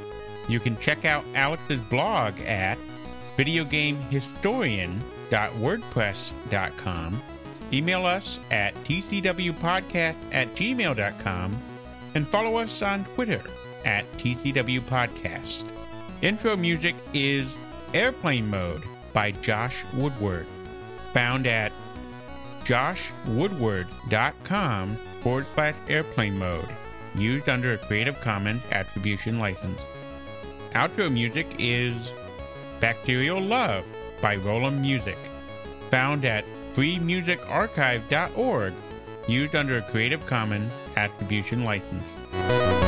You can check out Alex's blog at videogamehistorian.wordpress.com. Email us at tcwpodcast@gmail.com and follow us on Twitter at tcwpodcast. Intro music is Airplane Mode by Josh Woodward, found at joshwoodward.com/airplane mode, used under a Creative Commons Attribution License. Outro music is Bacterial Love by Roland Music, found at freemusicarchive.org, used under a Creative Commons Attribution License.